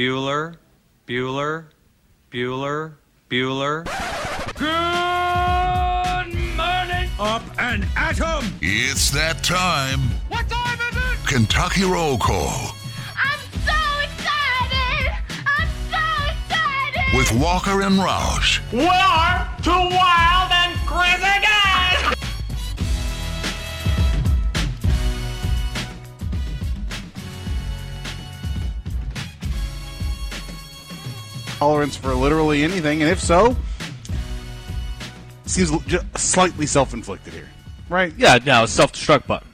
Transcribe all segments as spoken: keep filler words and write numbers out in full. Bueller, Bueller, Bueller, Bueller. Good morning! Up and at 'em! It's that time. What time is it? Kentucky Roll Call. I'm so excited! I'm so excited! With Walker and Roush. We're too wild and crazy guys! Tolerance for literally anything, and if so, seems slightly self-inflicted here, right? Yeah, no, self-destruct button.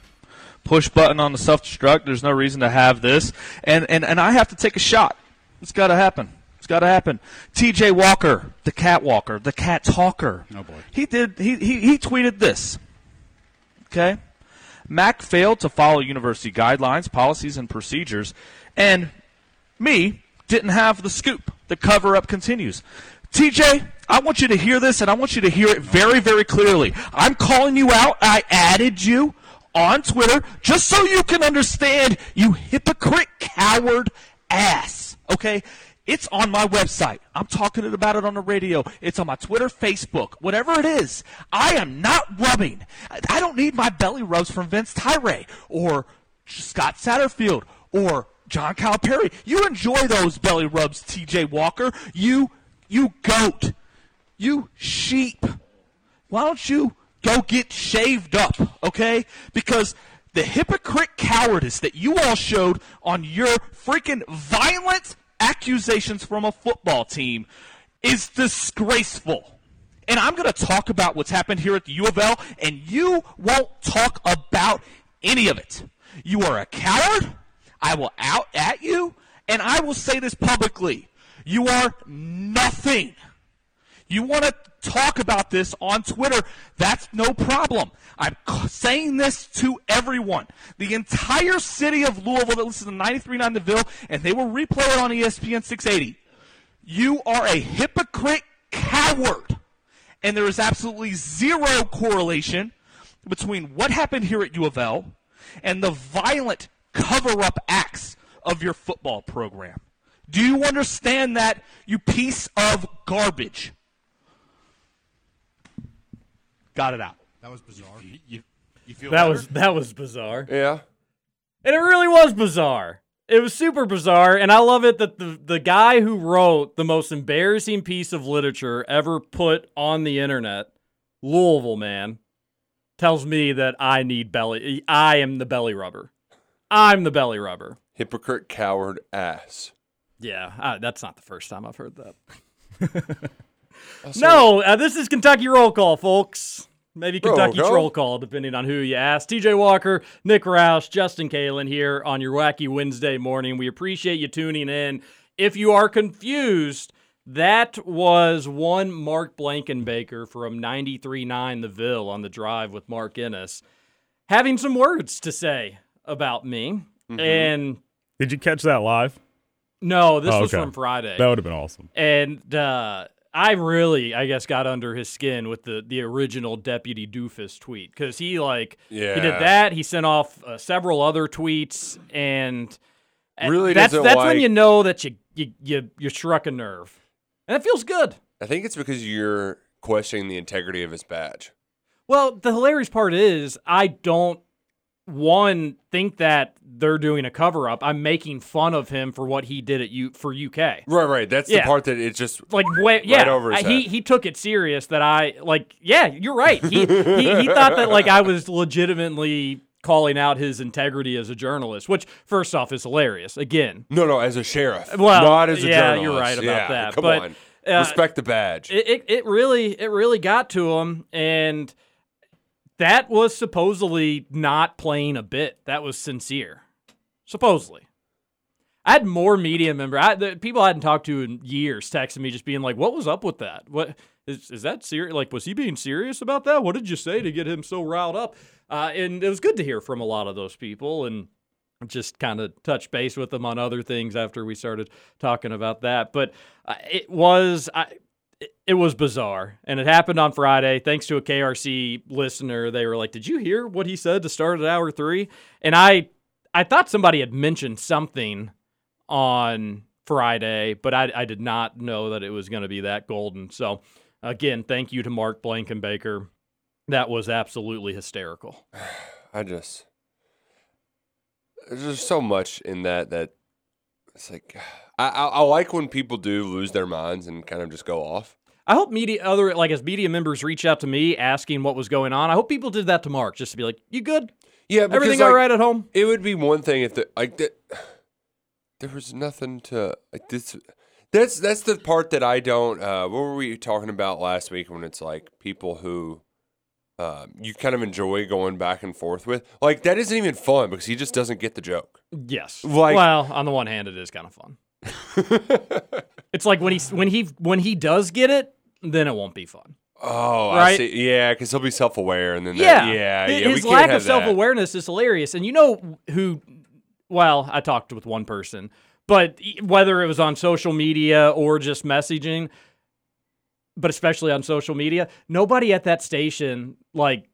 Push button on the self-destruct. There's no reason to have this. And, and, and I have to take a shot. It's got to happen. It's got to happen. T J. Walker, the cat walker, the cat talker. Oh, boy. He did. He, he, he tweeted this, okay? Mac failed to follow university guidelines, policies, and procedures, and me didn't have the scoop. The cover-up continues. T J, I want you to hear this, and I want you to hear it very, very clearly. I'm calling you out. I added you on Twitter just so you can understand, you hypocrite, coward ass. Okay? It's on my website. I'm talking about it on the radio. It's on my Twitter, Facebook, whatever it is. I am not rubbing. I don't need my belly rubs from Vince Tyree or Scott Satterfield or John Calipari. You enjoy those belly rubs, T J. Walker. You You goat. You sheep. Why don't you go get shaved up, okay? Because the hypocrite cowardice that you all showed on your freaking violent accusations from a football team is disgraceful. And I'm going to talk about what's happened here at the U of L, and you won't talk about any of it. You are a coward. I will out at you, and I will say this publicly. You are nothing. You want to talk about this on Twitter, that's no problem. I'm saying this to everyone. The entire city of Louisville that listens to ninety-three point nine The Ville, and they will replay it on E S P N six eighty. You are a hypocrite coward. And there is absolutely zero correlation between what happened here at U of L and the violent cover-up acts of your football program. Do you understand that, you piece of garbage? Got it out. That was bizarre. You, you, you feel that better? was that was bizarre. Yeah, and it really was bizarre. It was super bizarre, and I love it that the the guy who wrote the most embarrassing piece of literature ever put on the internet, Louisville man, tells me that I need belly. I am the belly rubber. I'm the belly rubber. Hypocrite, coward, ass. Yeah, uh, that's not the first time I've heard that. no, uh, this is Kentucky Roll Call, folks. Maybe Kentucky Roll, Roll Call, depending on who you ask. T J. Walker, Nick Roush, Justin Kalen here on your wacky Wednesday morning. We appreciate you tuning in. If you are confused, that was one Mark Blankenbaker from ninety-three point nine The Ville on the drive with Mark Ennis having some words to say about me. Mm-hmm. And did you catch that live? No, this oh, okay. was from Friday. That would have been awesome. And uh, I really, I guess, got under his skin with the, the original Deputy Doofus tweet. Because he, like, yeah. he did that. He sent off uh, several other tweets. And really that's, that's like, when you know that you, you, you, you struck a nerve. And it feels good. I think it's because you're questioning the integrity of his badge. Well, the hilarious part is I don't, one, think that they're doing a cover-up. I'm making fun of him for what he did at U- for U K. Right, right. That's yeah. the part that it's just like way, right yeah, over his I, head. He, he took it serious that I, like, yeah, you're right. He, he he thought that, like, I was legitimately calling out his integrity as a journalist, which, first off, is hilarious. Again. No, no, as a sheriff. Well, not as a yeah, journalist. Yeah, you're right about yeah, that. Come but, on. Uh, Respect the badge. It, it, it, really, it really got to him, and that was supposedly not playing a bit. That was sincere. Supposedly. I had more media members. I, the, people I hadn't talked to in years texting me just being like, what was up with that? What is is that serious? Like, was he being serious about that? What did you say to get him so riled up? Uh, and it was good to hear from a lot of those people and just kind of touch base with them on other things after we started talking about that. But uh, it was... I. It was bizarre, and it happened on Friday. Thanks to a K R C listener, they were like, did you hear what he said to start at hour three? And I I thought somebody had mentioned something on Friday, but I, I did not know that it was going to be that golden. So, again, thank you to Mark Blankenbaker. That was absolutely hysterical. I just – there's just so much in that that it's like – I I like when people do lose their minds and kind of just go off. I hope media other like as media members reach out to me asking what was going on. I hope people did that to Mark just to be like, "You good? Yeah, because, everything like, all right at home." It would be one thing if the, like that. There was nothing to like this. That's that's the part that I don't. Uh, what were we talking about last week when it's like people who uh, you kind of enjoy going back and forth with? Like that isn't even fun because he just doesn't get the joke. Yes. Like, well, on the one hand, it is kind of fun. It's like when he when he when he does get it. Then it won't be fun. Oh, right? I see. Yeah, because he'll be self-aware. and then Yeah, that, yeah, yeah. His we lack of self-awareness that. is hilarious. And you know who, well, I talked with one person, but whether it was on social media or just messaging, but especially on social media, nobody at that station, like,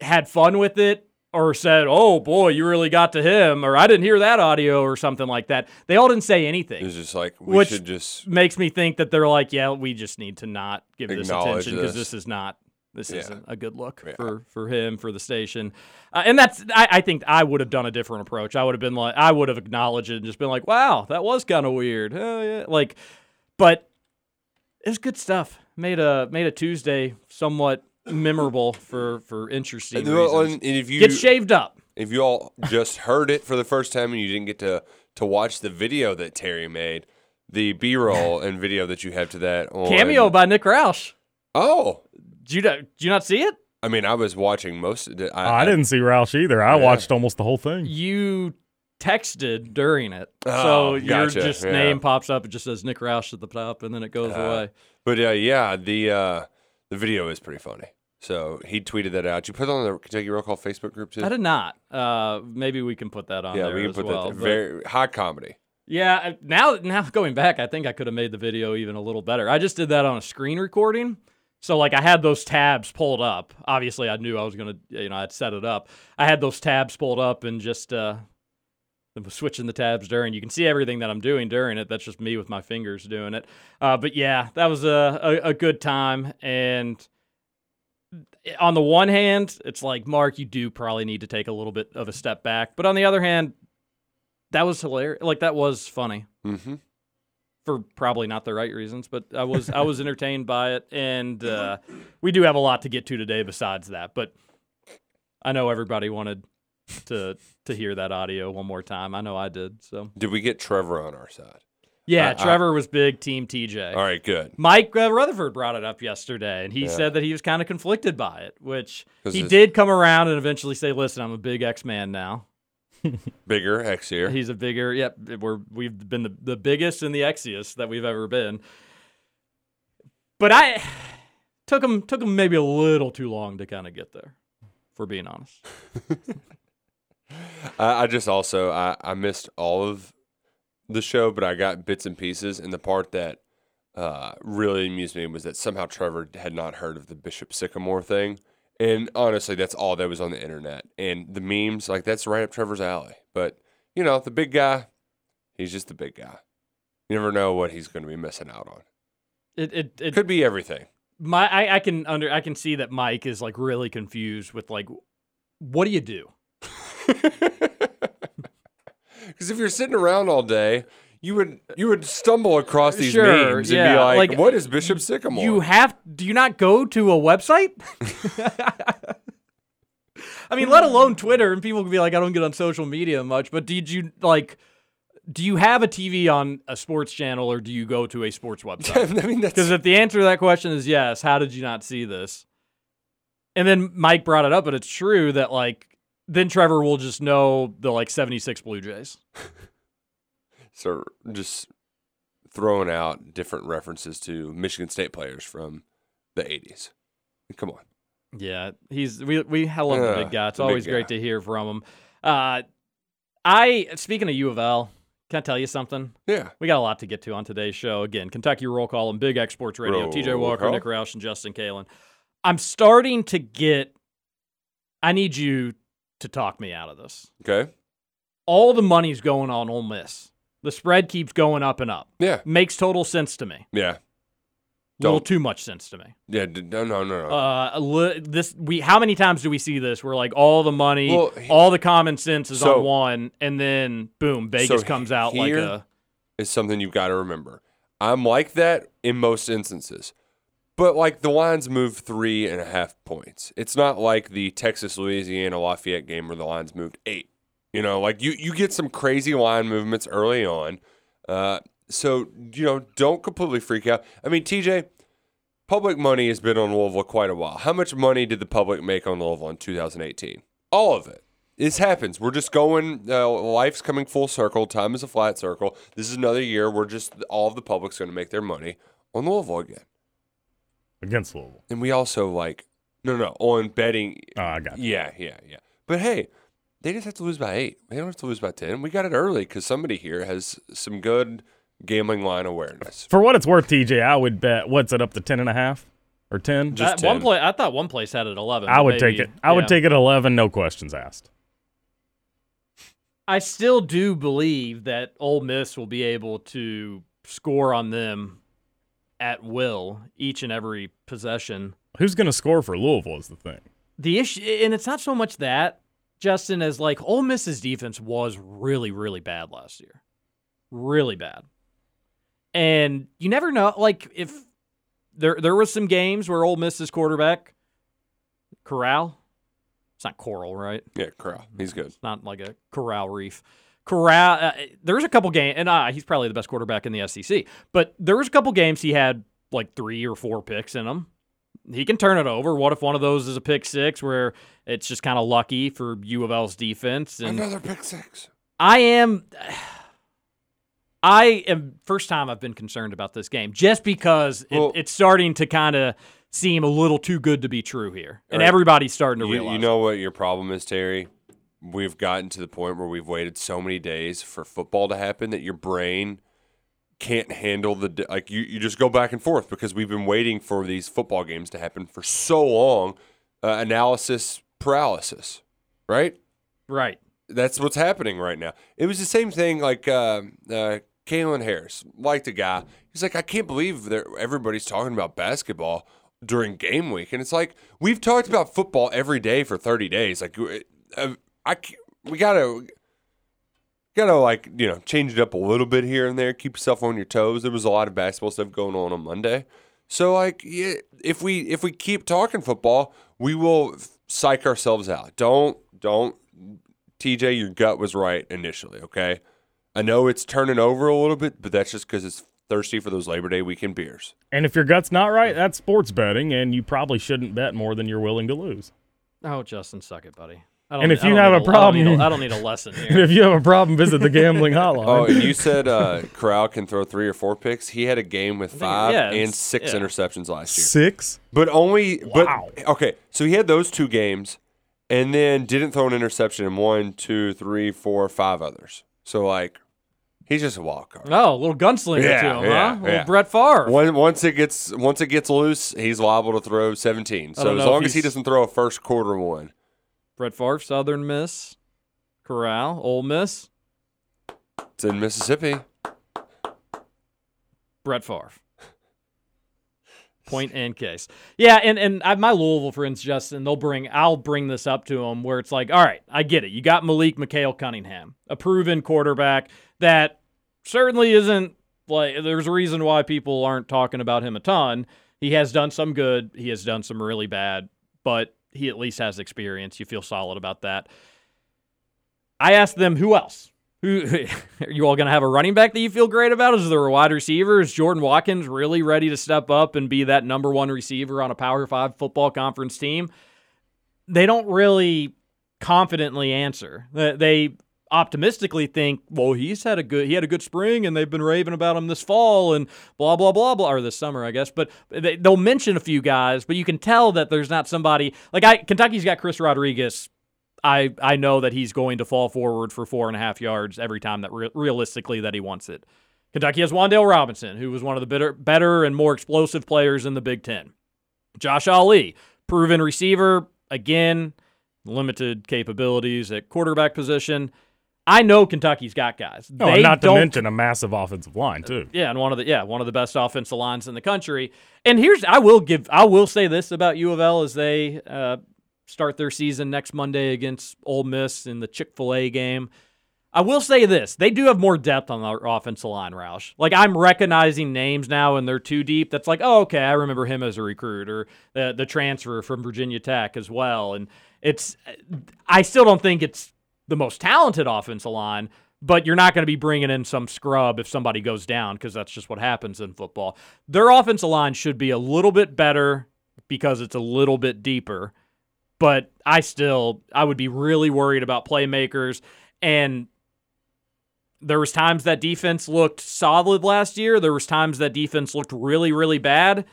had fun with it or said, "Oh, boy, you really got to him," or "I didn't hear that audio," or something like that. They all didn't say anything. It was just like, we which should just... makes me think that they're like, yeah, we just need to not give this attention because this. this is not, this yeah. isn't a good look yeah. for, for him, for the station. Uh, and that's, I, I think I would have done a different approach. I would have been like, I would have acknowledged it and just been like, "Wow, that was kind of weird." Oh, yeah. Like, but it was good stuff. Made a, made a Tuesday somewhat memorable for, for interesting reasons. And if you get shaved up. If you all just heard it for the first time and you didn't get to, to watch the video that Terry made, the B-roll and video that you have to that. On... Cameo by Nick Roush. Oh. Did you, did you not see it? I mean, I was watching most of it. I, I, I didn't see Roush either. I yeah. watched almost the whole thing. You texted during it. Oh, so your gotcha. just yeah. name pops up. It just says Nick Roush at the top, and then it goes uh, away. But, uh, yeah, the... Uh, The video is pretty funny. So he tweeted that out. You put it on the Kentucky Roll Call Facebook group too? I did not. Uh, maybe we can put that on yeah, there we can as put well. That very high comedy. Yeah. Now, now going back, I think I could have made the video even a little better. I just did that on a screen recording. So like I had those tabs pulled up. Obviously, I knew I was gonna, you know, I'd set it up. I had those tabs pulled up and just uh, switching the tabs during. You can see everything that I'm doing during it. That's just me with my fingers doing it. Uh, but yeah, that was a, a, a good time. And on the one hand, it's like, Mark, you do probably need to take a little bit of a step back. But on the other hand, that was hilarious. Like that was funny mm-hmm. for probably not the right reasons, but I was, I was entertained by it. And uh, we do have a lot to get to today besides that, but I know everybody wanted to, to hear that audio one more time. I know I did. So did we get Trevor on our side? Yeah, uh, Trevor I, was big team T J. All right, good. Mike uh, Rutherford brought it up yesterday, and he yeah. said that he was kind of conflicted by it, which he did come around and eventually say, "Listen, I'm a big X man now." Bigger, X-ier. He's a bigger, yep. We're, we've been the, the biggest and the X-iest that we've ever been. But I took him, took him maybe a little too long to kind of get there, for being honest. I, I just also, I, I missed all of the show, but I got bits and pieces, and the part that uh, really amused me was that somehow Trevor had not heard of the Bishop Sycamore thing, and honestly, that's all that was on the internet, and the memes, like, that's right up Trevor's alley, but, you know, the big guy, he's just the big guy. You never know what he's going to be missing out on. It, it, it could be everything. My, I, I can under, I can see that Mike is, like, really confused with, like, what do you do? Because if you're sitting around all day, you would you would stumble across these sure, memes and yeah. be like, like, "What is Bishop Sycamore?" You have do you not go to a website? I mean, let alone Twitter, and people can be like, "I don't get on social media much." But did you like? Do you have a T V on a sports channel, or do you go to a sports website? I mean, because if the answer to that question is yes, how did you not see this? And then Mike brought it up, and it's true that like. Then Trevor will just know the, like, seventy-six Blue Jays. So just throwing out different references to Michigan State players from the eighties. Come on. Yeah, he's we we love uh, the big guy. It's always great guy. to hear from him. Uh, I speaking of U of L, can I tell you something? Yeah. We got a lot to get to on today's show. Again, Kentucky Roll Call and Big X Sports Radio. T J. Walker, Nick Roush, and Justin Kalen. I'm starting to get – I need you – to talk me out of this. Okay. All the money's going on Ole Miss. The spread keeps going up and up. Yeah. Makes total sense to me. Yeah. A little too much sense to me. Yeah, no, no, no. no. Uh, this we. How many times do we see this? Where like all the money, well, he, all the common sense is so, on one, and then boom, Vegas so comes out like a. Is something you've got to remember. I'm like that in most instances, but like the lines move three and a half points. It's not like the Texas Louisiana Lafayette game where the lines moved eight. You know, like you you get some crazy line movements early on. Uh, So, you know, don't completely freak out. I mean, T J, public money has been on Louisville quite a while. How much money did the public make on Louisville in two thousand eighteen? All of it. This happens. We're just going, uh, life's coming full circle. Time is a flat circle. This is another year where just all of the public's going to make their money on Louisville again. Against Louisville. And we also like, no, no, on betting. Oh, I got it. Yeah, yeah, yeah. But, hey. They just have to lose by eight. They don't have to lose by ten. We got it early because somebody here has some good gambling line awareness. For what it's worth, T J, I would bet, what's it, up to ten and a half or ten? Just ten. One play, I thought one place had it eleven. I would maybe, take it. I yeah. would take it eleven, no questions asked. I still do believe that Ole Miss will be able to score on them at will each and every possession. Who's going to score for Louisville is the thing. The issue, and it's not so much that, Justin, is like Ole Miss's defense was really, really bad last year. Really bad. And you never know, like, if there there was some games where Ole Miss's quarterback, Corral, it's not Coral, right? Yeah, Corral. He's good. It's not like a Corral Reef. Corral, uh, there's a couple games, and uh, he's probably the best quarterback in the S E C, but there was a couple games he had like three or four picks in them. He can turn it over. What if one of those is a pick six where it's just kind of lucky for U of L's defense? And another pick six. I am I am first time I've been concerned about this game just because well, it, it's starting to kind of seem a little too good to be true here. And right. everybody's starting to you, realize. You know what your problem is, Terry? We've gotten to the point where we've waited so many days for football to happen that your brain – can't handle the, like, you, you just go back and forth because we've been waiting for these football games to happen for so long. Uh, analysis paralysis, right? Right. That's what's happening right now. It was the same thing, like, uh, uh, Kalen Harris, like the guy. He's like, I can't believe that everybody's talking about basketball during game week. And it's like, we've talked about football every day for thirty days. Like, I, I we got to. Gotta, like, you know, change it up a little bit here and there. Keep yourself on your toes. There was a lot of basketball stuff going on on Monday. So, like, yeah, if we if we keep talking football, we will psych ourselves out. Don't, don't, T J, your gut was right initially, okay? I know it's turning over a little bit, but that's just because it's thirsty for those Labor Day weekend beers. And if your gut's not right, that's sports betting, and you probably shouldn't bet more than you're willing to lose. Oh, Justin, suck it, buddy. And if need, you have a problem, I don't, a, I don't need a lesson here. If you have a problem, visit the gambling hotline. Oh, and you said uh, Corral can throw three or four picks. He had a game with five yeah, and six yeah. interceptions last year. Six, but only. Wow. But okay, so he had those two games, and then didn't throw an interception in one, two, three, four, five others. So like, he's just a wild card. No, oh, a little gunslinger yeah, to him, yeah, huh? Yeah. A little Brett Favre. When, once it gets once it gets loose, he's liable to throw seventeen. So as long as he doesn't throw a first quarter one. Brett Favre, Southern Miss, Corral, Ole Miss. It's in Mississippi. Brett Favre. Point and case. Yeah, and, and I, my Louisville friends, Justin, they'll bring, I'll bring this up to them where it's like, all right, I get it. You got Malik Mikhail Cunningham, a proven quarterback that certainly isn't, like, there's a reason why people aren't talking about him a ton. He has done some good. He has done some really bad, but he at least has experience. You feel solid about that. I asked them, who else? Who are you all going to have a running back that you feel great about? Is there a wide receiver? Is Jordan Watkins really ready to step up and be that number one receiver on a Power Five football conference team? They don't really confidently answer. They optimistically think, well, he's had a good, he had a good spring, and they've been raving about him this fall, and blah blah blah blah, or this summer, I guess. But they, they'll mention a few guys, but you can tell that there's not somebody like I. Kentucky's got Chris Rodriguez. I I know that he's going to fall forward for four and a half yards every time that re- realistically that he wants it. Kentucky has Wandale Robinson, who was one of the better, better and more explosive players in the Big Ten. Josh Ali, proven receiver, again, limited capabilities at quarterback position. I know Kentucky's got guys. Oh, they and not to mention a massive offensive line too. Yeah, and one of the yeah one of the best offensive lines in the country. And here's I will give I will say this about U of L as they uh, start their season next Monday against Ole Miss in the Chick-fil-A game. I will say this: they do have more depth on their offensive line, Roush. Like, I'm recognizing names now, and they're too deep. That's like, oh, okay, I remember him as a recruit, or the the transfer from Virginia Tech as well. And it's, I still don't think it's the most talented offensive line, but you're not going to be bringing in some scrub if somebody goes down, because that's just what happens in football. Their offensive line should be a little bit better because it's a little bit deeper. But I still, I would be really worried about playmakers. And there was times that defense looked solid last year. There was times that defense looked really, really bad,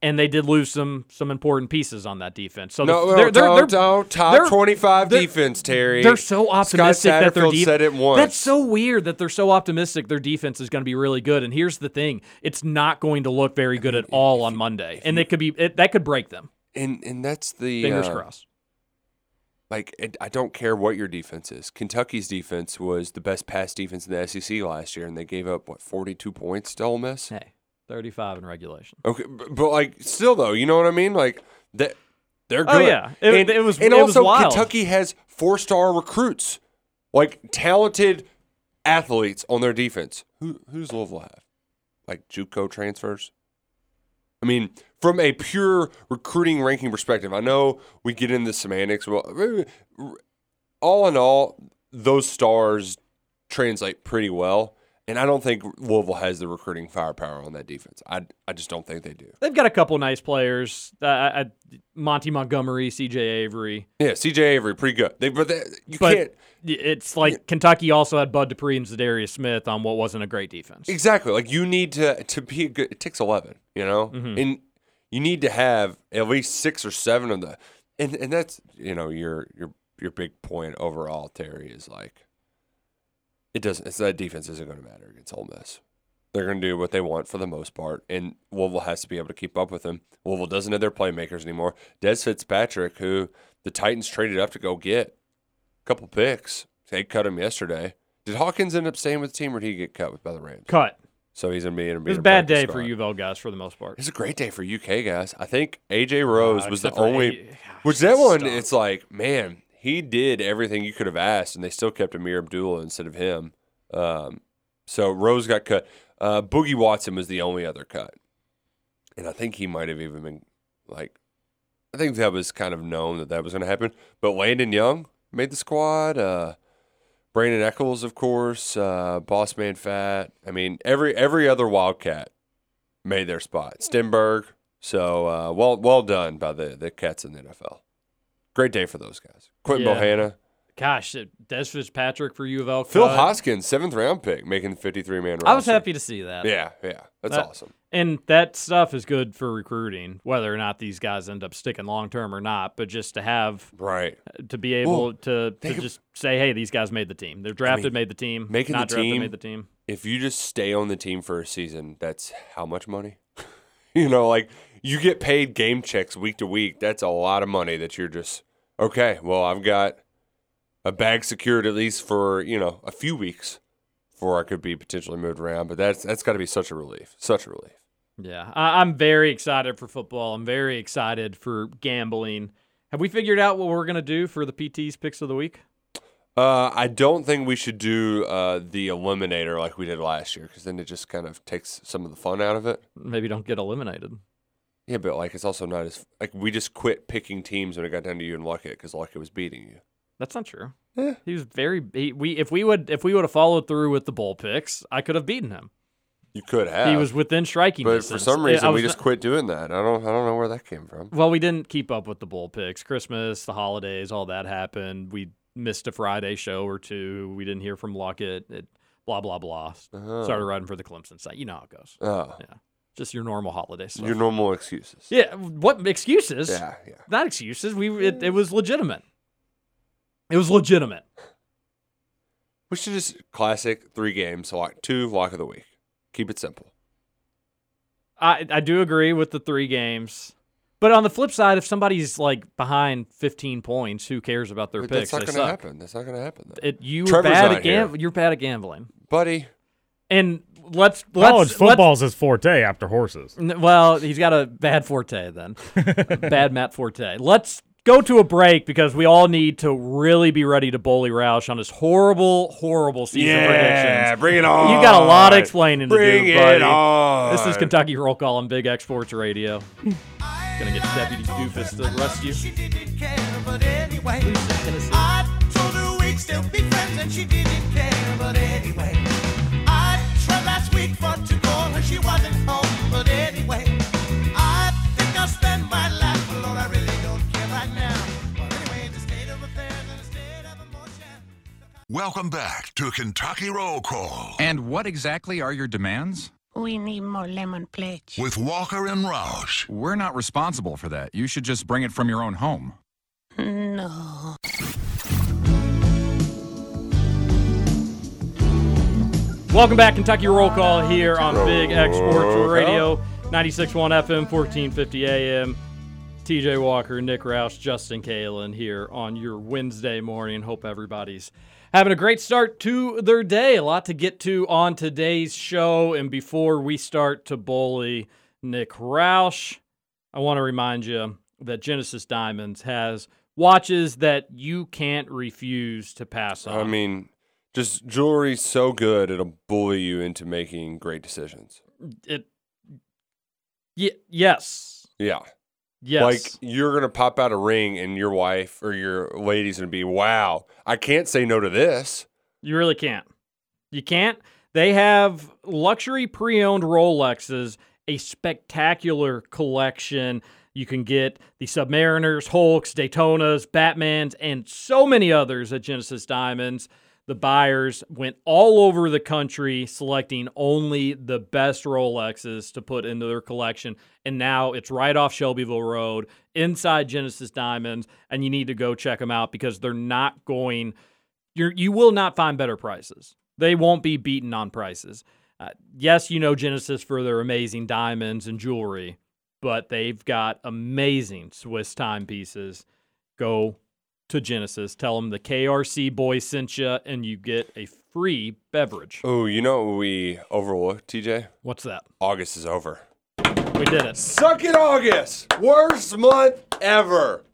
and they did lose some some important pieces on that defense. So no, they're, no, they're, don't, they're, don't. Top they're, twenty-five they're, defense, Terry. They're so optimistic Scott Satterfield that their defense. Said it once. That's so weird that they're so optimistic their defense is going to be really good. And here's the thing: it's not going to look very good at all on Monday, and it could be it, that could break them. And and that's the fingers uh, crossed. Like, I don't care what your defense is. Kentucky's defense was the best pass defense in the S E C last year, and they gave up, what, forty-two points to Ole Miss? Hey, thirty-five in regulation. Okay, but, but like, still, though, you know what I mean? Like, that, they're good. Oh, yeah. It, and, it was, and it also, was wild. Kentucky has four-star recruits, like, talented athletes on their defense. Who, who does Louisville have? Like, JUCO transfers? I mean, from a pure recruiting ranking perspective, I know we get into semantics. Well, all in all, those stars translate pretty well, and I don't think Louisville has the recruiting firepower on that defense. I, I just don't think they do. They've got a couple nice players. Uh, I, Monty Montgomery, C J. Avery. Yeah, C J. Avery, pretty good. They, but they, you but can't. It's like yeah. Kentucky also had Bud Dupree and Zadarius Smith on what wasn't a great defense. Exactly. Like, you need to to be a good. It takes eleven, you know, mm-hmm. and you need to have at least six or seven of the. And and that's, you know, your your your big point overall, Terry, is like, it doesn't. It's that defense isn't going to matter against Ole Miss. They're going to do what they want for the most part, and Louisville has to be able to keep up with them. Louisville doesn't have their playmakers anymore. Des Fitzpatrick, who the Titans traded up to go get, a couple picks. They cut him yesterday. Did Hawkins end up staying with the team, or did he get cut by the Rams? Cut. So he's going to be in a It's a bad day start. For U V L guys for the most part. It's a great day for U K guys. I think A J Rose uh, was the only – A- which that one, stuff. It's like, man, he did everything you could have asked, and they still kept Amir Abdullah instead of him. Um, so Rose got cut. Uh, Boogie Watson was the only other cut. And I think he might have even been, like, I think that was kind of known that that was going to happen. But Landon Young made the squad. Uh, Brandon Eccles, of course. Uh, Boss Man Fat. I mean, every every other Wildcat made their spot. Stenberg. So, uh, well well done by the, the Cats in the N F L. Great day for those guys. Quentin yeah. Bohanna. Gosh, Des Fitzpatrick for U of L. Phil Hoskins, seventh round pick, making the fifty-three man roster. I was happy to see that. Yeah, yeah. That's that, awesome. And that stuff is good for recruiting, whether or not these guys end up sticking long-term or not, but just to have right to be able well, to, to just could, say, hey, these guys made the team. They're drafted, I mean, made the team. Making not the drafted, team, made the team. If you just stay on the team for a season, that's how much money? You know, like, you get paid game checks week to week. That's a lot of money that you're just, okay, well, I've got a bag secured at least for, you know, a few weeks before I could be potentially moved around. But that's that's got to be such a relief, such a relief. Yeah, I, I'm very excited for football. I'm very excited for gambling. Have we figured out what we're going to do for the P T's picks of the week? Uh, I don't think we should do uh, the eliminator like we did last year, because then it just kind of takes some of the fun out of it. Maybe don't get eliminated. Yeah, but like, it's also not as, like, we just quit picking teams when it got down to you and Luckett because Luckett was beating you. That's not true. Yeah. He was very. He, we if we would if we would have followed through with the bowl picks, I could have beaten him. You could have. He was within striking distance. But for some reason, was, we just quit doing that. I don't. I don't know where that came from. Well, we didn't keep up with the bowl picks. Christmas, the holidays, all that happened. We missed a Friday show or two. We didn't hear from Luckett. It, blah blah blah. Uh-huh. Started riding for the Clemson side. You know how it goes. Oh. Yeah. Just your normal holiday stuff. Your normal excuses. Yeah. What excuses? Yeah. Yeah. Not excuses. We. It, it was legitimate. It was legitimate. We should just classic three games, lock, two lock of the week. Keep it simple. I I do agree with the three games, But on the flip side, if somebody's like behind fifteen points, who cares about their but picks? That's not going to happen. That's not going to happen. It, you were bad at gam- you're bad at gambling, buddy. And let's let's college football's his forte after horses. N- well, he's got a bad forte then, bad Matt Forte. Let's go to a break because we all need to really be ready to bully Roush on his horrible, horrible season yeah, predictions. Yeah, bring it on. You got a lot of explaining bring to do, buddy. Bring it on. This is Kentucky Roll Call on Big X Sports Radio. Gonna get Deputy Doofus to rescue. She didn't care, but anyway. I told her we'd still be friends, and she didn't care, but anyway. I tried last week for to call her, she wasn't home, but anyway. I think I'll spend my life alone, I really don't care right now. But anyway, the state of affairs and the state of emotion. Welcome back to Kentucky Roll Call. And what exactly are your demands? We need more lemon plates. With Walker and Roush. We're not responsible for that. You should just bring it from your own home. No. Welcome back, Kentucky Roll Call here on Roll Big X Sports Radio, ninety-six point one F M, fourteen fifty A M. T J. Walker, Nick Roush, Justin Kalen here on your Wednesday morning. Hope everybody's having a great start to their day. A lot to get to on today's show. And before we start to bully Nick Roush, I want to remind you that Genesis Diamonds has watches that you can't refuse to pass on. I mean, just jewelry so good, it'll bully you into making great decisions. It, y- yes. Yeah. Yes. Like, you're going to pop out a ring, and your wife or your lady's going to be, wow, I can't say no to this. You really can't. You can't. They have luxury pre-owned Rolexes, a spectacular collection. You can get the Submariners, Hulks, Daytonas, Batmans, and so many others at Genesis Diamonds. The buyers went all over the country selecting only the best Rolexes to put into their collection. And now it's right off Shelbyville Road inside Genesis Diamonds. And you need to go check them out because they're not going, you're, you will not find better prices. They won't be beaten on prices. Uh, yes, you know Genesis for their amazing diamonds and jewelry, but they've got amazing Swiss timepieces. Go to Genesis, tell them the K R C boy sent you, and you get a free beverage. Oh, you know what we overlooked, T J? What's that? August is over. We did it. Suck it, August! Worst month ever.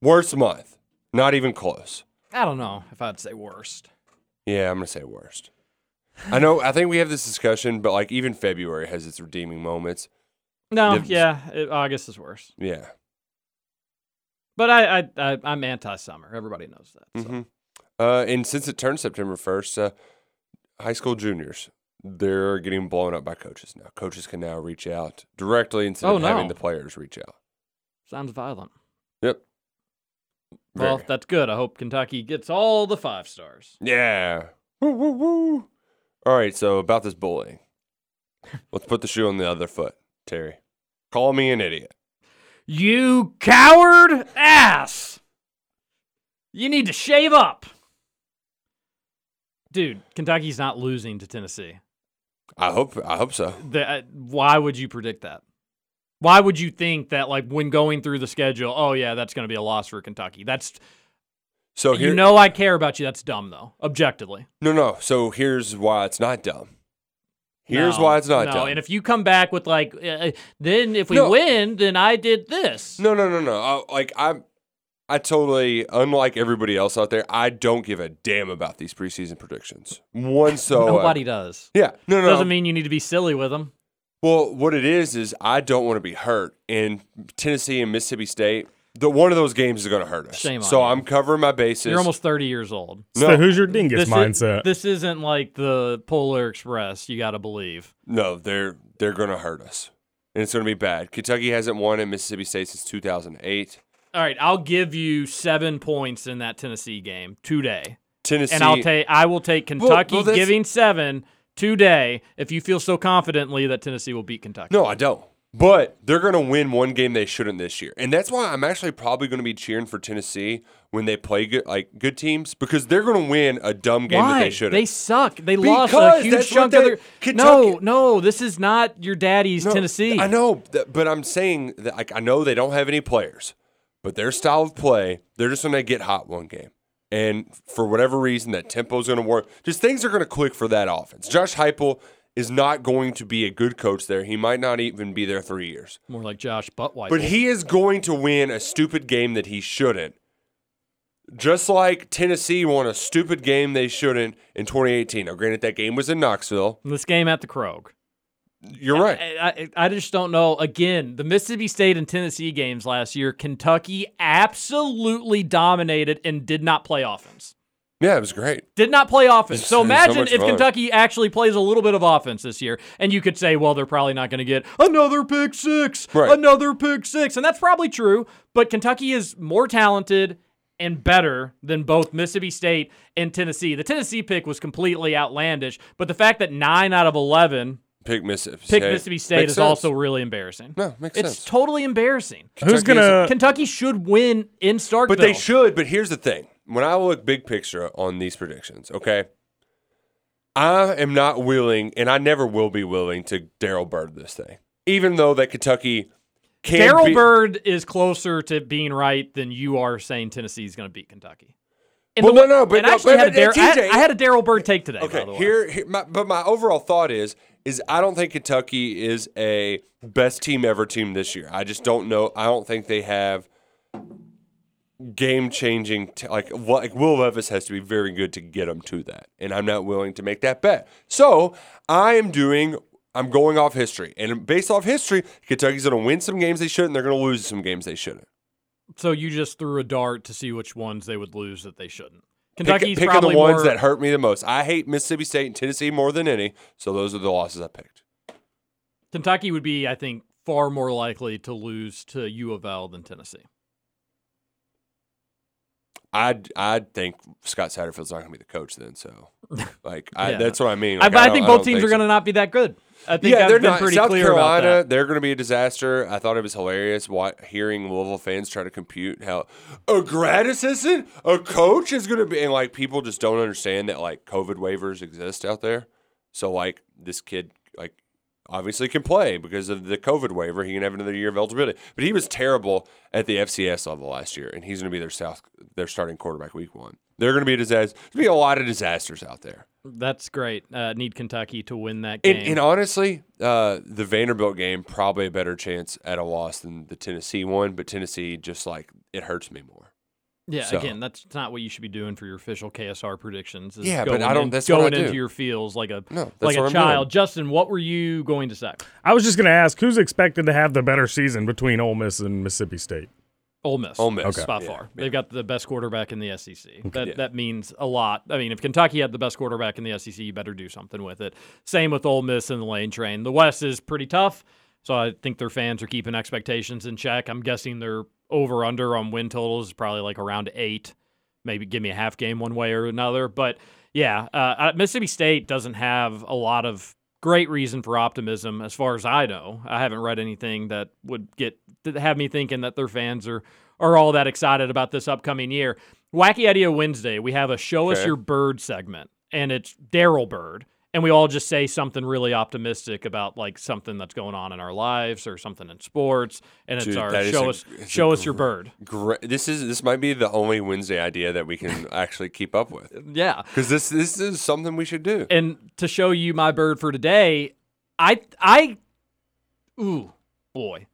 Worst month. Not even close. I don't know if I'd say worst. Yeah, I'm gonna say worst. I know. I think we have this discussion, but like even February has its redeeming moments. No, it's, yeah, it, August is worse. Yeah. But I, I, I, I'm anti-summer. Everybody knows that. So. Mm-hmm. Uh, and since it turned September first, uh, high school juniors, they're getting blown up by coaches now. Coaches can now reach out directly instead oh, of no. having the players reach out. Sounds violent. Yep. Very. Well, that's good. I hope Kentucky gets all the five stars. Yeah. Woo, woo, woo. All right, so about this bullying. Let's put the shoe on the other foot, Terry. Call me an idiot. You coward ass! You need to shave up. Dude, Kentucky's not losing to Tennessee. I hope I hope so. The, uh, why would you predict that? Why would you think that, like, when going through the schedule, oh, yeah, that's going to be a loss for Kentucky? That's so. Here, you know I care about you. That's dumb, though, objectively. No, no. So here's why it's not dumb. Here's no, why it's not no. done. And if you come back with like, uh, then if we no. win, then I did this. No, no, no, no. I, like I, I totally, unlike everybody else out there, I don't give a damn about these preseason predictions. One so nobody uh, does. Yeah, no, no. Doesn't no. mean you need to be silly with them. Well, what it is is I don't want to be hurt. And Tennessee and Mississippi State, the one of those games is going to hurt us. Shame on so you. I'm covering my bases. You're almost thirty years old. No. So who's your dingus this mindset? Is, this isn't like the Polar Express. You got to believe. No, they're they're going to hurt us, and it's going to be bad. Kentucky hasn't won at Mississippi State since two thousand eight. All right, I'll give you seven points in that Tennessee game today. Tennessee, and I'll take I will take Kentucky well, well, giving seven today if you feel so confidently that Tennessee will beat Kentucky. No, I don't. But they're going to win one game they shouldn't this year. And that's why I'm actually probably going to be cheering for Tennessee when they play good, like good teams, because they're going to win a dumb game why? That they shouldn't. They suck. They because lost a huge chunk of their – No, no, this is not your daddy's no, Tennessee. I know, but I'm saying that like, I know they don't have any players, but their style of play, they're just going to get hot one game. And for whatever reason, that tempo is going to work. Just things are going to click for that offense. Josh Heupel – is not going to be a good coach there. He might not even be there three years. More like Josh Buttwhite. But he is going to win a stupid game that he shouldn't. Just like Tennessee won a stupid game they shouldn't in twenty eighteen. Now, granted, that game was in Knoxville. This game at the Krogue. You're right. I, I, I just don't know. Again, the Mississippi State and Tennessee games last year, Kentucky absolutely dominated and did not play offense. Yeah, it was great. Did not play offense. It's, so imagine so if fun. Kentucky actually plays a little bit of offense this year, and you could say, well, they're probably not going to get another pick six, right. another pick six. And that's probably true, but Kentucky is more talented and better than both Mississippi State and Tennessee. The Tennessee pick was completely outlandish, but the fact that nine out of eleven pick Mississippi State, pick Mississippi State makes is sense. Also really embarrassing. No, makes it's sense. It's totally embarrassing. Kentucky Who's gonna... Kentucky should win in Starkville. But they should, but here's the thing. When I look big picture on these predictions, okay, I am not willing, and I never will be willing, to Daryl Bird this thing. Even though that Kentucky can Daryl be- Bird is closer to being right than you are saying Tennessee is going to beat Kentucky. And well, the, no, no, but, no, but had Dar- T J, I, had, I had a Daryl Bird take today. Okay, by the way. Here, here my, but my overall thought is, is I don't think Kentucky is a best team ever team this year. I just don't know. I don't think they have. Game-changing, t- like, like Will Levis has to be very good to get him to that, and I'm not willing to make that bet. So I am doing, I'm going off history, and based off history, Kentucky's going to win some games they shouldn't, they're going to lose some games they shouldn't. So you just threw a dart to see which ones they would lose that they shouldn't. Kentucky's Pick, probably the ones more... that hurt me the most. I hate Mississippi State and Tennessee more than any, so those are the losses I picked. Kentucky would be, I think, far more likely to lose to U of L than Tennessee. I I think Scott Satterfield's not going to be the coach then, so like I, yeah. that's what I mean. Like, I, I, I think both I teams think are going to so. not be that good. I think yeah, I've they're been not. Pretty South clear Carolina, about that. They're going to be a disaster. I thought it was hilarious what, hearing Louisville fans try to compute how a grad assistant, a coach is going to be, and like people just don't understand that like COVID waivers exist out there. So like this kid like obviously can play because of the COVID waiver. He can have another year of eligibility, but he was terrible at the F C S level last year, and he's going to be their South. They're starting quarterback week one. They're going to be a disaster. There's going to be a lot of disasters out there. That's great. Uh, need Kentucky to win that game. And, and honestly, uh, the Vanderbilt game, probably a better chance at a loss than the Tennessee one, but Tennessee just like it hurts me more. Yeah, so. Again, that's not what you should be doing for your official K S R predictions. Is yeah, going but I don't. That's in, going what I do. Into your feels like a no, like a I'm child. Doing. Justin, what were you going to say? I was just going to ask who's expected to have the better season between Ole Miss and Mississippi State. Ole Miss, Ole Miss, okay. by yeah, far. Yeah. They've got the best quarterback in the S E C. Okay. That yeah. that means a lot. I mean, if Kentucky had the best quarterback in the S E C, you better do something with it. Same with Ole Miss and the Lane Train. The West is pretty tough, so I think their fans are keeping expectations in check. I'm guessing they're. Over under on win totals is probably like around eight. Maybe give me a half game one way or another. But yeah, uh, Mississippi State doesn't have a lot of great reason for optimism, as far as I know. I haven't read anything that would get have me thinking that their fans are are all that excited about this upcoming year. Wacky Idea Wednesday, we have a Show okay. Us Your Bird segment, and it's Daryl Bird. And we all just say something really optimistic about like something that's going on in our lives or something in sports, and it's Dude, our show a, us show a, us your bird. Great. This is this might be the only Wednesday idea that we can actually keep up with. Yeah, because this this is something we should do. And to show you my bird for today, I I, ooh boy,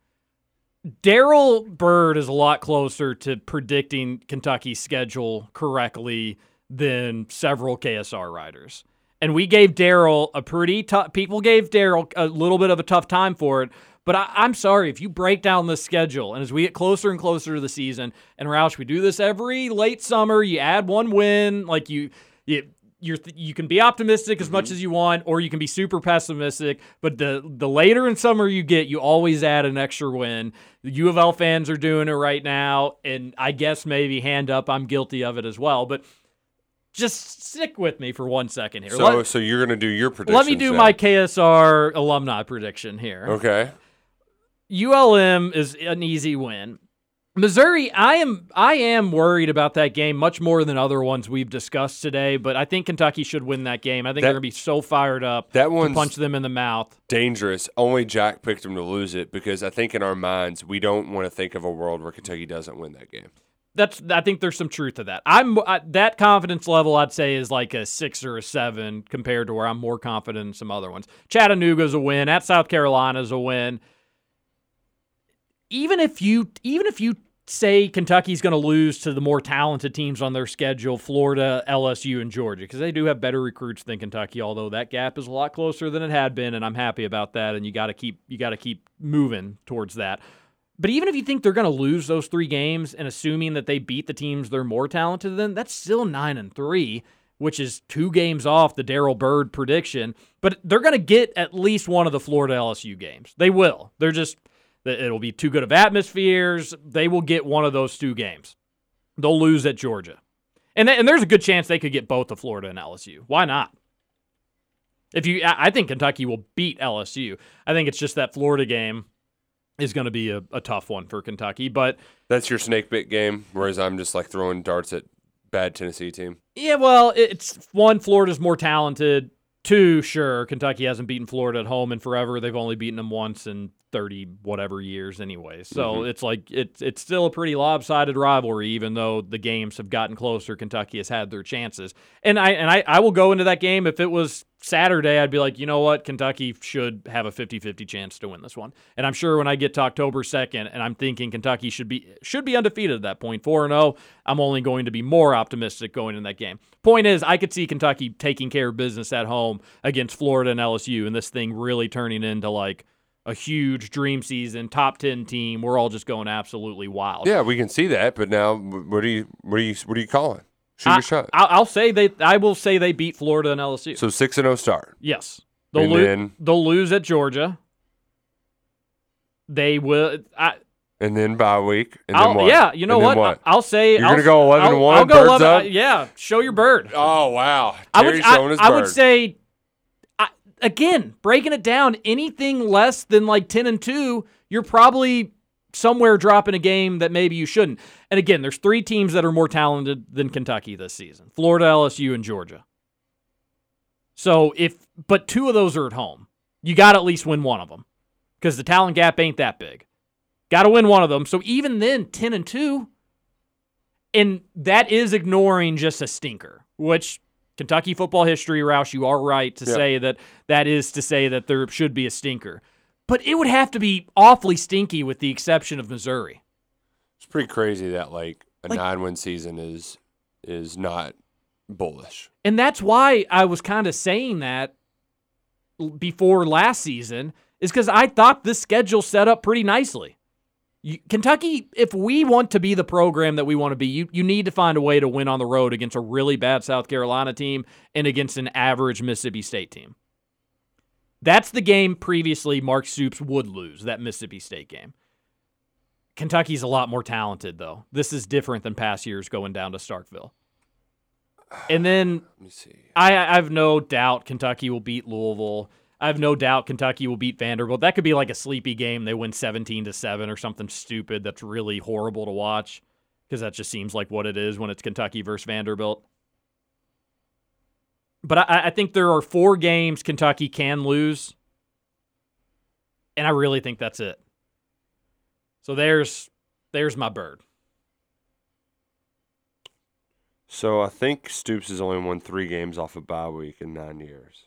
Daryl Bird is a lot closer to predicting Kentucky's schedule correctly than several K S R writers. And we gave Daryl a pretty tough – people gave Daryl a little bit of a tough time for it. But I, I'm sorry, if you break down the schedule, and as we get closer and closer to the season, and Roush, we do this every late summer. You add one win. Like you you you're, you can be optimistic as mm-hmm. much as you want, or you can be super pessimistic. But the, the later in summer you get, you always add an extra win. The U of L fans are doing it right now, and I guess maybe hand up, I'm guilty of it as well. But – just stick with me for one second here. So, let, so you're going to do your prediction. Let me do then. My K S R alumni prediction here. Okay. U L M is an easy win. Missouri, I am I am worried about that game much more than other ones we've discussed today, but I think Kentucky should win that game. I think that, they're going to be so fired up that to punch them in the mouth. Dangerous. Only Jack picked them to lose it because I think in our minds we don't want to think of a world where Kentucky doesn't win that game. That's. I think there's some truth to that. I'm I, that confidence level I'd say is like a six or a seven compared to where I'm more confident in some other ones. Chattanooga's a win. At South Carolina's a win. Even if you even if you say Kentucky's going to lose to the more talented teams on their schedule, Florida, L S U, and Georgia, because they do have better recruits than Kentucky, although that gap is a lot closer than it had been, and I'm happy about that, and you got to keep you got to keep moving towards that. But even if you think they're going to lose those three games and assuming that they beat the teams they're more talented than, that's still nine and three, which is two games off the Daryl Bird prediction. But they're going to get at least one of the Florida L S U games. They will. They're just, it'll be too good of atmospheres. They will get one of those two games. They'll lose at Georgia. And, th- and there's a good chance they could get both of Florida and L S U. Why not? If you, I think Kentucky will beat L S U. I think it's just that Florida game is going to be a, a tough one for Kentucky, but that's your snake bit game, whereas I'm just like throwing darts at bad Tennessee team. Yeah, well, it's one, Florida's more talented. Two, sure, Kentucky hasn't beaten Florida at home in forever. They've only beaten them once in thirty-whatever years anyway. So mm-hmm. it's like it's it's still a pretty lopsided rivalry, even though the games have gotten closer. Kentucky has had their chances. And I and I, I will go into that game. If it was Saturday, I'd be like, you know what? Kentucky should have a fifty-fifty chance to win this one. And I'm sure when I get to October second and I'm thinking Kentucky should be should be undefeated at that point, four and oh, I'm only going to be more optimistic going in that game. Point is, I could see Kentucky taking care of business at home against Florida and L S U and this thing really turning into like a huge dream season, top ten team. We're all just going absolutely wild. Yeah, we can see that, but now what do you what do you what do you call it? Shoot I, your shot. I'll say they I will say they beat Florida and L S U. So six and oh start. Yes. They'll and lose then, they'll lose at Georgia. They will I, and then bye week and I'll, then what? Yeah, you know what? what? I'll say You're going to go eleven and one. I'll, I'll go eleven, up? I, yeah, show your bird. Oh wow. I would, I, his I bird. would say Again, breaking it down, anything less than like ten and two, you're probably somewhere dropping a game that maybe you shouldn't. And again, there's three teams that are more talented than Kentucky this season: Florida, L S U, and Georgia. So if, but two of those are at home. You got to at least win one of them because the talent gap ain't that big. Got to win one of them. So even then, ten and two, and that is ignoring just a stinker, which. Kentucky football history, Roush, you are right to yeah. say that that is to say that there should be a stinker. But it would have to be awfully stinky with the exception of Missouri. It's pretty crazy that like a like, nine-win season is is not bullish. And that's why I was kind of saying that before last season is because I thought this schedule set up pretty nicely. Kentucky, if we want to be the program that we want to be, you, you need to find a way to win on the road against a really bad South Carolina team and against an average Mississippi State team. That's the game previously Mark Stoops would lose, that Mississippi State game. Kentucky's a lot more talented, though. This is different than past years going down to Starkville. And then Let me see. I, I have no doubt Kentucky will beat Louisville. I have no doubt Kentucky will beat Vanderbilt. That could be like a sleepy game. They win seventeen to seven or something stupid that's really horrible to watch because that just seems like what it is when it's Kentucky versus Vanderbilt. But I, I think there are four games Kentucky can lose, and I really think that's it. So there's there's my bird. So I think Stoops has only won three games off a bye week in nine years.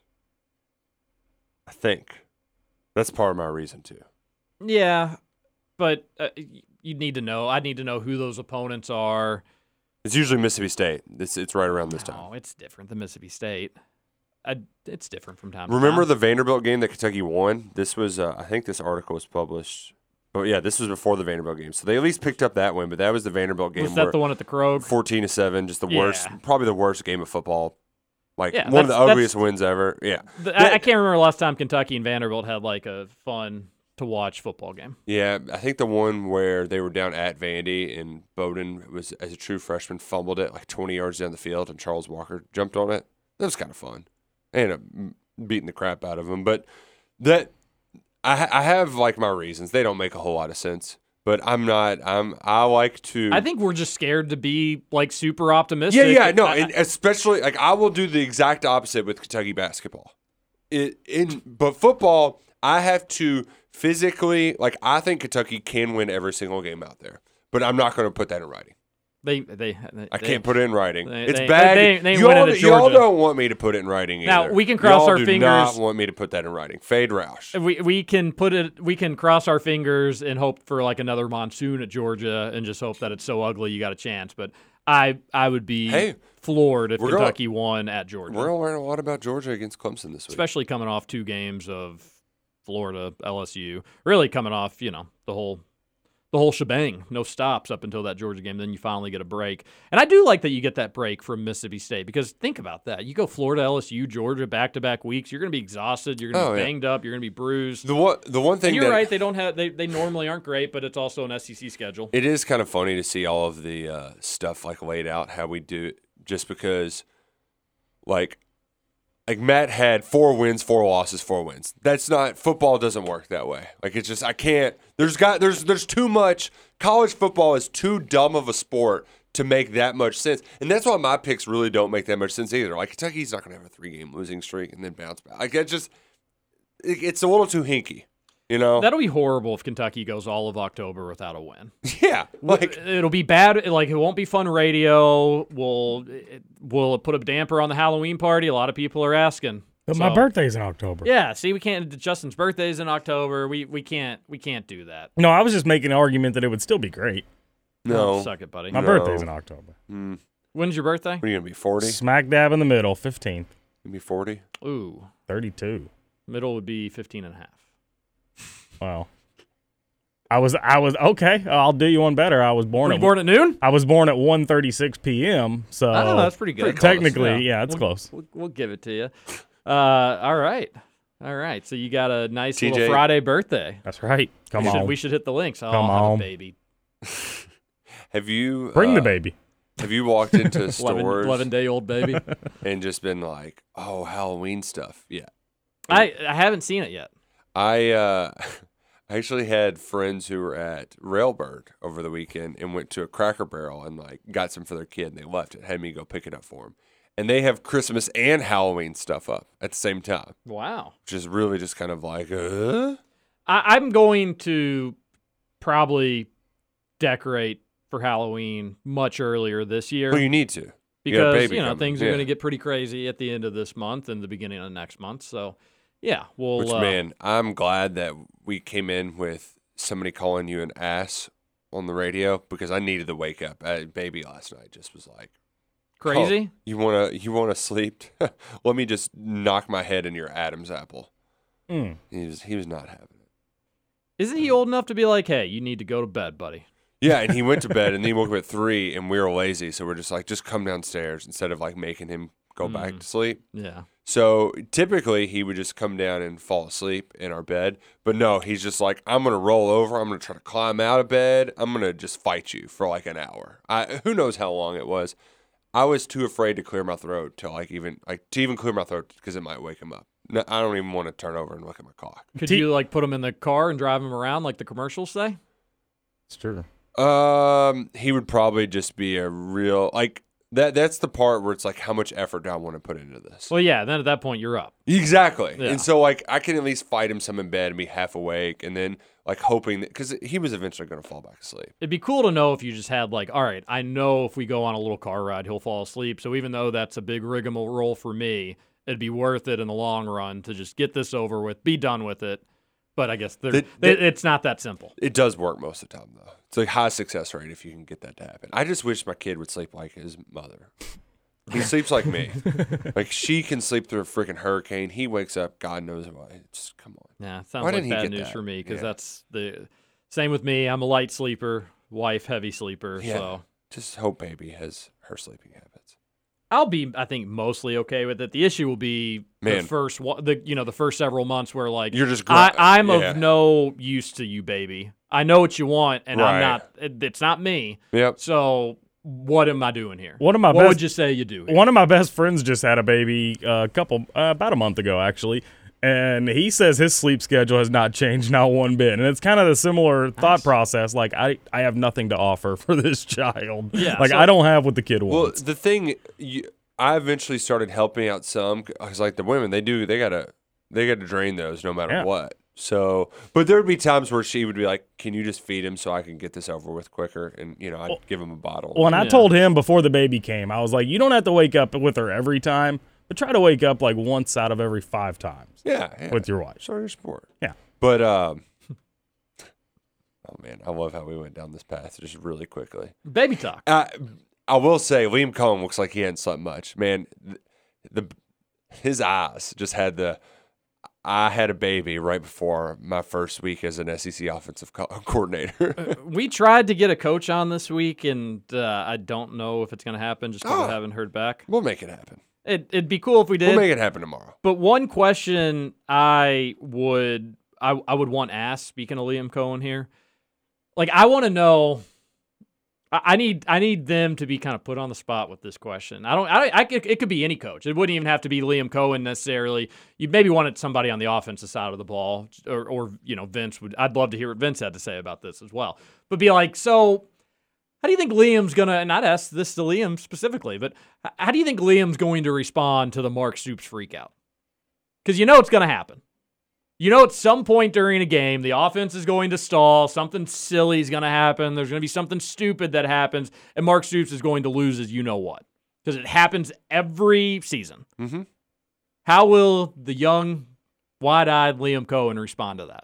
I think that's part of my reason too. Yeah, but uh, you need to know. I need to know who those opponents are. It's usually Mississippi State. It's it's right around this no, time. Oh, it's different than Mississippi State. I, it's different from time. Remember to time. Remember the Vanderbilt game that Kentucky won? This was uh, I think this article was published. Oh yeah, this was before the Vanderbilt game. So they at least picked up that win, but that was the Vanderbilt game. Was that the one at the Krogue? fourteen to seven, just the yeah. worst, probably the worst game of football. Like, yeah, one of the ugliest wins ever. Yeah. The, I, I can't remember last time Kentucky and Vanderbilt had, like, a fun-to-watch football game. Yeah, I think the one where they were down at Vandy and Bowden, was as a true freshman, fumbled it, like, twenty yards down the field, and Charles Walker jumped on it. That was kind of fun. They ended up beating the crap out of him. But that I, I have like my reasons. They don't make a whole lot of sense, but I'm not. I'm. I like to. I think we're just scared to be like super optimistic. Yeah, yeah, no, I, and especially like I will do the exact opposite with Kentucky basketball. It in but football, I have to physically like I think Kentucky can win every single game out there, but I'm not going to put that in writing. They, they, they, I can't they, put it in writing. They, it's they, bad. They, they y'all, y'all don't want me to put it in writing either. Now we can cross y'all our do fingers. Not want me to put that in writing. Fade Roush. We we can put it. We can cross our fingers and hope for like another monsoon at Georgia, and just hope that it's so ugly you got a chance. But I I would be hey, floored if Kentucky gonna, won at Georgia. We're going to learn a lot about Georgia against Clemson this week, especially coming off two games of Florida, L S U. Really coming off, you know, the whole. The whole shebang, no stops up until that Georgia game. Then you finally get a break. And I do like that you get that break from Mississippi State because think about that. You go Florida, L S U, Georgia, back-to-back weeks. You're going to be exhausted. You're going to oh, be banged yeah. up. You're going to be bruised. The one, the one thing and you're that, right. They don't have. They, they normally aren't great, but it's also an S E C schedule. It is kind of funny to see all of the uh, stuff like laid out how we do it just because, like, like Matt had four wins, four losses, four wins. That's not football. Doesn't work that way. Like it's just I can't. There's got there's there's too much. College football is too dumb of a sport to make that much sense, and that's why my picks really don't make that much sense either. Like Kentucky's not going to have a three game losing streak and then bounce back. Like that's just it, it's a little too hinky. You know? That'll be horrible if Kentucky goes all of October without a win. Yeah. Like, it'll be bad. Like, it won't be fun radio. We'll, it, we'll put a damper on the Halloween party. A lot of people are asking. But so, my birthday's in October. Yeah, see, we can't. Justin's birthday's in October. We we can't We can't do that. No, I was just making an argument that it would still be great. No. Oh, suck it, buddy. My no. birthday's in October. Mm. When's your birthday? What are you going to be, forty? Smack dab in the middle, fifteenth. You'll be forty? Ooh. thirty-two. Middle would be fifteen and a half. Wow, I was I was okay. I'll do you one better. I was born. Were you at, born at noon? I was born at one thirty-six p.m. So oh, that's pretty good. Pretty technically, close, yeah, it's yeah, we'll, close. We'll, we'll give it to you. Uh, all right, all right. So you got a nice T J. Little Friday birthday. That's right. Come we on, should, we should hit the links. Oh, Come on, baby. Have you bring uh, the baby? Have you walked into stores, eleven-day-old baby, and just been like, "Oh, Halloween stuff." Yeah, I I haven't seen it yet. I. Uh, I actually had friends who were at Railbird over the weekend and went to a Cracker Barrel and like got some for their kid and they left it. Had me go pick it up for them. And they have Christmas and Halloween stuff up at the same time. Wow. Which is really just kind of like, uh? I- I'm going to probably decorate for Halloween much earlier this year. Well, you need to. Because, you, you know, coming. Things are yeah. going to get pretty crazy at the end of this month and the beginning of next month. So... Yeah, well, which uh, man, I'm glad that we came in with somebody calling you an ass on the radio because I needed the wake up. I, baby last night just was like crazy. Oh, you wanna you wanna sleep? Let me just knock my head in your Adam's apple. Mm. He was he was not having it. Isn't he old enough to be like, hey, you need to go to bed, buddy? Yeah, and he went to bed and then he woke up at three, and we were lazy, so we're just like, just come downstairs instead of like making him go mm. back to sleep. Yeah. So typically he would just come down and fall asleep in our bed. But no, he's just like, I'm going to roll over. I'm going to try to climb out of bed. I'm going to just fight you for like an hour. I, who knows how long it was. I was too afraid to clear my throat to like even like to even clear my throat because it might wake him up. No, I don't even want to turn over and look at my clock. Could T- you like put him in the car and drive him around like the commercials say? It's true. Um, he would probably just be a real like. That That's the part where it's like, how much effort do I want to put into this? Well, yeah, then at that point, you're up. Exactly. Yeah. And so, like, I can at least fight him some in bed and be half awake and then, like, hoping that – because he was eventually going to fall back asleep. It'd be cool to know if you just had, like, all right, I know if we go on a little car ride, he'll fall asleep. So even though that's a big rigmarole for me, it'd be worth it in the long run to just get this over with, be done with it. But I guess the, the, it's not that simple. It does work most of the time, though. It's a like high success rate if you can get that to happen. I just wish my kid would sleep like his mother. He sleeps like me. Like, she can sleep through a freaking hurricane. He wakes up, God knows why. Just come on. Yeah, sounds why like bad news that? For me because yeah. that's the same with me. I'm a light sleeper, wife, heavy sleeper. Yeah. So just hope baby has her sleeping habits. I'll be, I think, mostly okay with it. The issue will be Man. the first, the you know, the first several months where like you're just, gr- I, I'm yeah. of no use to you, baby. I know what you want, and right. I'm not. It, it's not me. Yep. So what am I doing here? One of my what best, would you say you do? Here? One of my best friends just had a baby uh, a couple uh, about a month ago, actually, And he says his sleep schedule has not changed, not one bit. And it's kind of a similar nice. thought process. Like, I, I have nothing to offer for this child. Yeah, like, so, I don't have what the kid wants. Well, the thing, you, I eventually started helping out some. Because, like, the women, they do, they got to they gotta drain those no matter yeah. what. So, but there would be times where she would be like, can you just feed him so I can get this over with quicker? And, you know, I'd well, give him a bottle. Well, and yeah. I told him before the baby came, I was like, you don't have to wake up with her every time. But try to wake up like once out of every five times. Yeah, yeah. With your wife. Start your sport. Yeah. But, um, oh, man, I love how we went down this path just really quickly. Baby talk. I, I will say, Liam Cohen looks like he hadn't slept much. Man, the, the his eyes just had the, I had a baby right before my first week as an S E C offensive co- coordinator. uh, we tried to get a coach on this week, and uh, I don't know if it's going to happen just because oh, I haven't heard back. We'll make it happen. It, it'd be cool if we did. We'll make it happen tomorrow. But one question I would I, I would want asked, speaking of Liam Cohen here, like I want to know, I, I need I need them to be kind of put on the spot with this question. I don't. I, I it, it could be any coach. It wouldn't even have to be Liam Cohen necessarily. You maybe wanted somebody on the offensive side of the ball, or or you know Vince would. I'd love to hear what Vince had to say about this as well. But be like so. How do you think Liam's going to, and I'd ask this to Liam specifically, but how do you think Liam's going to respond to the Mark Stoops freakout? Because you know it's going to happen. You know at some point during a game, the offense is going to stall, something silly is going to happen, there's going to be something stupid that happens, and Mark Stoops is going to lose as you know what. Because it happens every season. Mm-hmm. How will the young, wide-eyed Liam Cohen respond to that?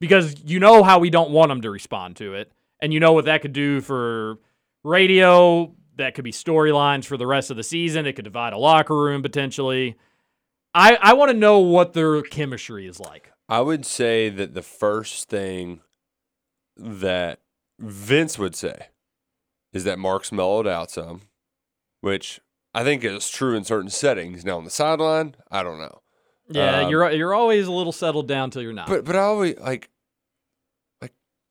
Because you know how we don't want him to respond to it. And you know what that could do for radio, that could be storylines for the rest of the season, it could divide a locker room potentially. I, I want to know what their chemistry is like. I would say that the first thing that Vince would say is that Mark's mellowed out some, which I think is true in certain settings. Now on the sideline, I don't know. Yeah, um, you're you're always a little settled down till you're not. But but I always like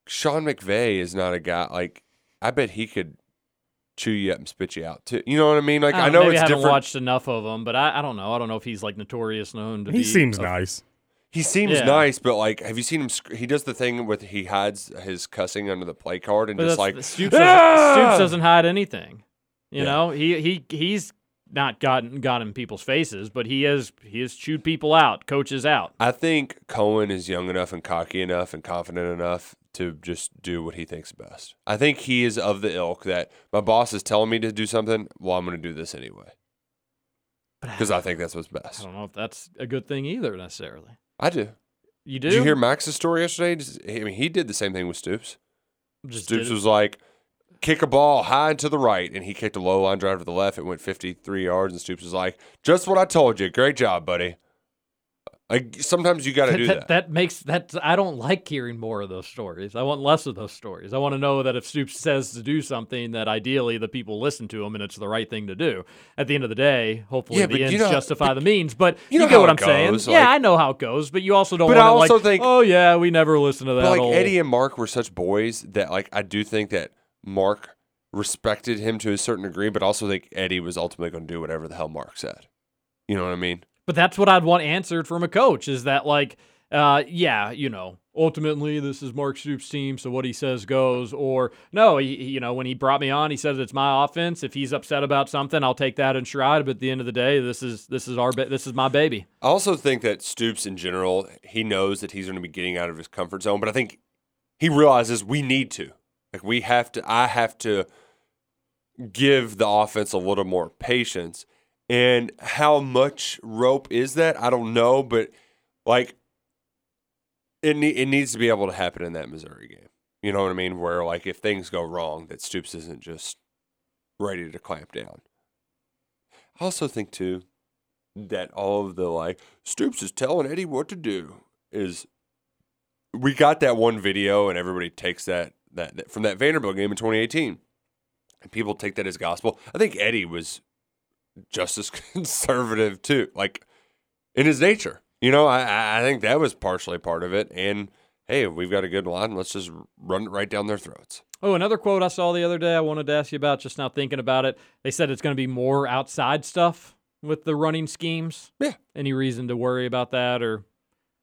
Sean McVay is not a guy, like, I bet he could chew you up and spit you out, too. You know what I mean? Like, I, I know maybe it's I haven't different. watched enough of him, but I, I don't know. I don't know if he's, like, notorious known to he be. He seems a, nice. He seems yeah. nice, but, like, have you seen him? Sc- he does the thing with he hides his cussing under the play card and but just, like, Stoops doesn't, ah! Stoops doesn't hide anything. You yeah. know? He he He's not gotten got in people's faces, but he has, he has chewed people out, coaches out. I think Cohen is young enough and cocky enough and confident enough to just do what he thinks best. I think he is of the ilk that my boss is telling me to do something, well, I'm going to do this anyway. Because I think that's what's best. I don't know if that's a good thing either, necessarily. I do. You do? Did you hear Max's story yesterday? I mean, he did the same thing with Stoops. Just Stoops was like, kick a ball high to the right, and he kicked a low line drive to the left. It went fifty-three yards, and Stoops was like, just what I told you. Great job, buddy. Like, sometimes you got to do that, that. That makes that. I don't like hearing more of those stories. I want less of those stories. I want to know that if Stoops says to do something, that ideally the people listen to him and it's the right thing to do. At the end of the day, hopefully yeah, the ends you know, justify the means. But you, know you get what I'm goes, saying. Like, yeah, I know how it goes. But you also don't. But want I also like, think, oh yeah, we never listen to that. But like old. Eddie and Mark were such boys that like I do think that Mark respected him to a certain degree, but also think Eddie was ultimately going to do whatever the hell Mark said. You know what I mean? But that's what I'd want answered from a coach is that, like, uh, yeah, you know, ultimately this is Mark Stoops' team, so what he says goes. Or, no, he, you know, when he brought me on, he says it's my offense. If he's upset about something, I'll take that in stride. But at the end of the day, this is this is our ba- this is my baby. I also think that Stoops in general, he knows that he's going to be getting out of his comfort zone. But I think he realizes we need to. Like, we have to – I have to give the offense a little more patience. And how much rope is that? I don't know, but like it ne- it needs to be able to happen in that Missouri game. You know what I mean? Where like if things go wrong, that Stoops isn't just ready to clamp down. I also think too that all of the like Stoops is telling Eddie what to do is we got that one video and everybody takes that that, that from that Vanderbilt game in twenty eighteen, and people take that as gospel. I think Eddie was just as conservative too, like in his nature. You know, I I think that was partially part of it. And hey, we've got a good line. Let's just run it right down their throats. Oh, another quote I saw the other day I wanted to ask you about, just now thinking about it. They said it's going to be more outside stuff with the running schemes? Yeah. Any reason to worry about that? Or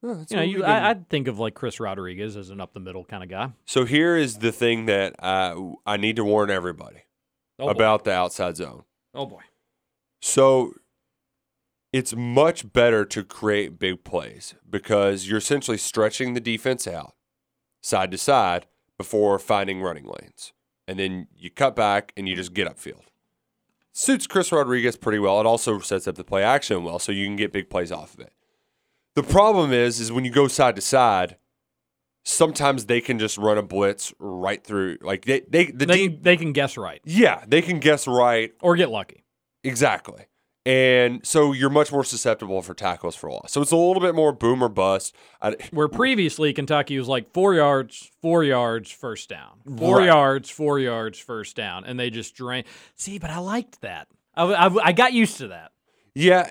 no, you know, you, I, I'd think of like Chris Rodriguez as an up the middle kind of guy. So here is the thing that I, I need to warn everybody oh about the outside zone. Oh boy. So it's much better to create big plays because you're essentially stretching the defense out side to side before finding running lanes. And then you cut back and you just get upfield. Suits Chris Rodriguez pretty well. It also sets up the play action well, so you can get big plays off of it. The problem is, is when you go side to side, sometimes they can just run a blitz right through. Like they, they, the they, de- they can guess right. Yeah, they can guess right or get lucky. Exactly, and so you're much more susceptible for tackles for loss. So it's a little bit more boom or bust. I, Where previously Kentucky was like four yards, four yards, first down, four right. yards, four yards, first down, and they just drain. See, but I liked that. I, I, I got used to that. Yeah.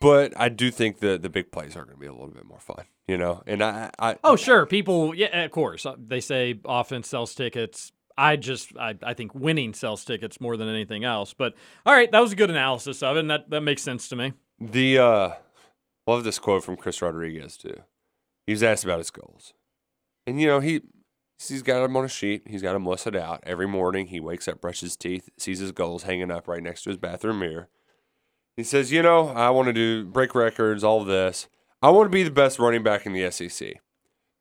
But I do think the, the big plays are going to be a little bit more fun, you know. And I, I oh sure, people, yeah, of course. They say offense sells tickets. I just, I, I think winning sells tickets more than anything else. But all right, that was a good analysis of it, and that, that makes sense to me. The uh, love this quote from Chris Rodriguez too. He was asked about his goals, and you know he he's got them on a sheet. He's got them listed out every morning. He wakes up, brushes his teeth, sees his goals hanging up right next to his bathroom mirror. He says, you know, I want to do break records, all of this. I want to be the best running back in the S E C.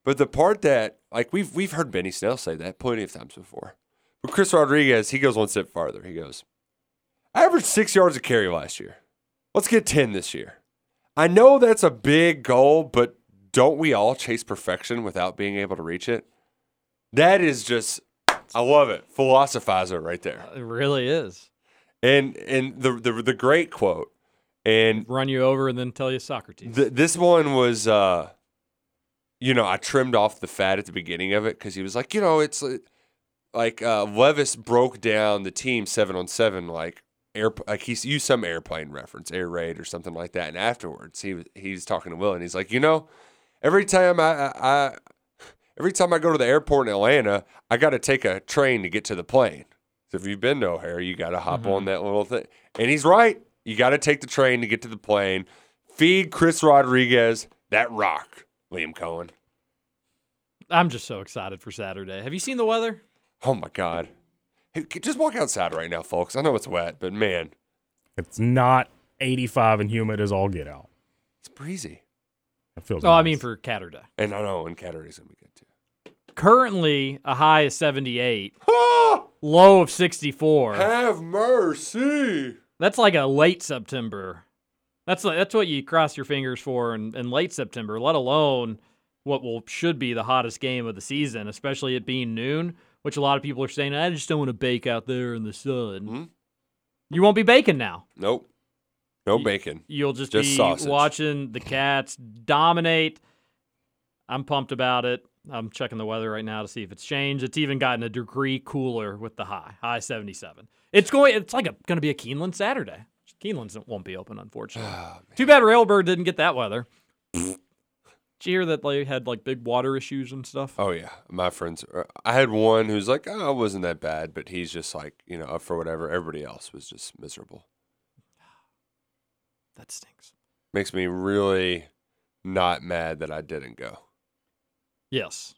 But the part that, like, we've we've heard Benny Snell say that plenty of times before. But Chris Rodriguez, he goes one step farther. He goes, I averaged six yards a carry last year. Let's get ten this year. I know that's a big goal, but don't we all chase perfection without being able to reach it? That is just, I love it. Philosophizer right there. It really is. And and the, the the great quote, and run you over and then tell you Socrates. Th- this one was, uh, you know, I trimmed off the fat at the beginning of it because he was like, you know, it's like uh, Levis broke down the team seven on seven, like air, like he used some airplane reference, air raid or something like that. And afterwards, he was he's talking to Will and he's like, you know, every time I, I, I every time I go to the airport in Atlanta, I got to take a train to get to the plane. If you've been to O'Hare, you got to hop mm-hmm. on that little thing. And he's right. You got to take the train to get to the plane. Feed Chris Rodriguez that rock, Liam Cohen. I'm just so excited for Saturday. Have you seen the weather? Oh, my God. Hey, just walk outside right now, folks. I know it's wet, but, man. It's not eighty-five and humid as all get out. It's breezy. It feels oh, nice. I mean for Catterday. And I know, and Catterday's going to be good, too. Currently, a high is seventy-eight. Low of sixty-four. Have mercy. That's like a late September. That's like, that's what you cross your fingers for in, in late September, let alone what will should be the hottest game of the season, especially it being noon, which a lot of people are saying, I just don't want to bake out there in the sun. Mm-hmm. You won't be baking now. Nope. No you, bacon. You'll just, just be sausage. Watching the Cats dominate. I'm pumped about it. I'm checking the weather right now to see if it's changed. It's even gotten a degree cooler with the high, high seventy-seven. It's going. It's like a, going to be a Keeneland Saturday. Keeneland won't be open, unfortunately. Oh, too bad Railbird didn't get that weather. Did you hear that they had like big water issues and stuff? Oh yeah, my friends. I had one who's like, oh, it wasn't that bad, but he's just like, you know, up for whatever. Everybody else was just miserable. That stinks. Makes me really not mad that I didn't go. Yes.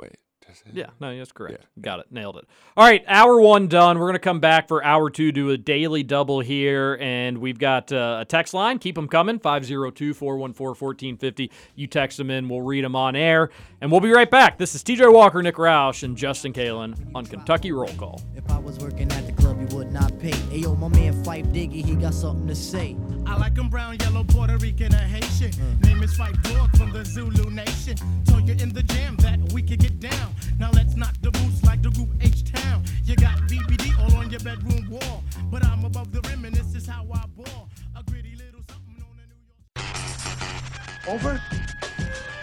Wait. Does it... Yeah, no, that's correct. Yeah. Got it. Nailed it. All right, hour one done. We're going to come back for hour two, do a daily double here, and we've got uh, a text line. Keep them coming, five oh two, four one four, one four five oh. You text them in. We'll read them on air, and we'll be right back. This is T J Walker, Nick Roush, and Justin Kalen on Kentucky Roll Call. If I was working at the club, you would not pay. Hey, yo, my man Fife Diggy, he got something to say. I like him brown, yellow, Puerto Rican, and Haitian. Mm. Name is Fife Dog from the Zulu Nation. Told you in the jam that we could get down. Now let's knock the boots like the group H-Town. You got B B D all on your bedroom wall. But I'm above the rim and this is how I ball. A gritty little something on the New York. Over?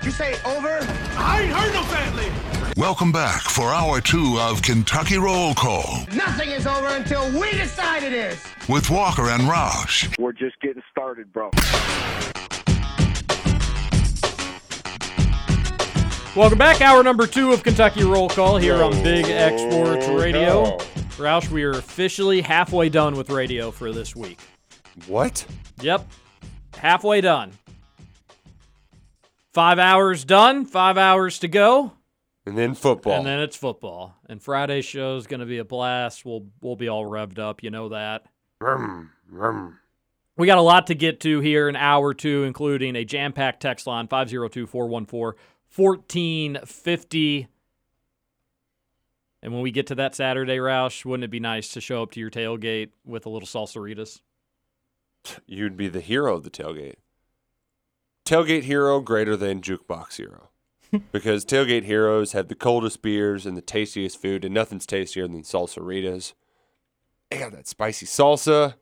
You say over? I ain't heard no family. Welcome back for hour two of Kentucky Roll Call. Nothing is over until we decide it is. With Walker and Roush. We're just getting started, bro. Welcome back. Hour number two of Kentucky Roll Call here on Big X Sports Radio. Roush, we are officially halfway done with radio for this week. What? Yep. Halfway done. Five hours done. Five hours to go. And then football. And then it's football. And Friday's show is going to be a blast. We'll we'll be all revved up. You know that. Vroom, vroom. We got a lot to get to here in hour two, including a jam-packed text line, five oh two, four one four, one four five oh. And when we get to that Saturday, Roush, wouldn't it be nice to show up to your tailgate with a little Salsarita's? You'd be the hero of the tailgate. Tailgate hero greater than jukebox hero. Because tailgate heroes have the coldest beers and the tastiest food, and nothing's tastier than Salsarita's. They got that spicy salsa.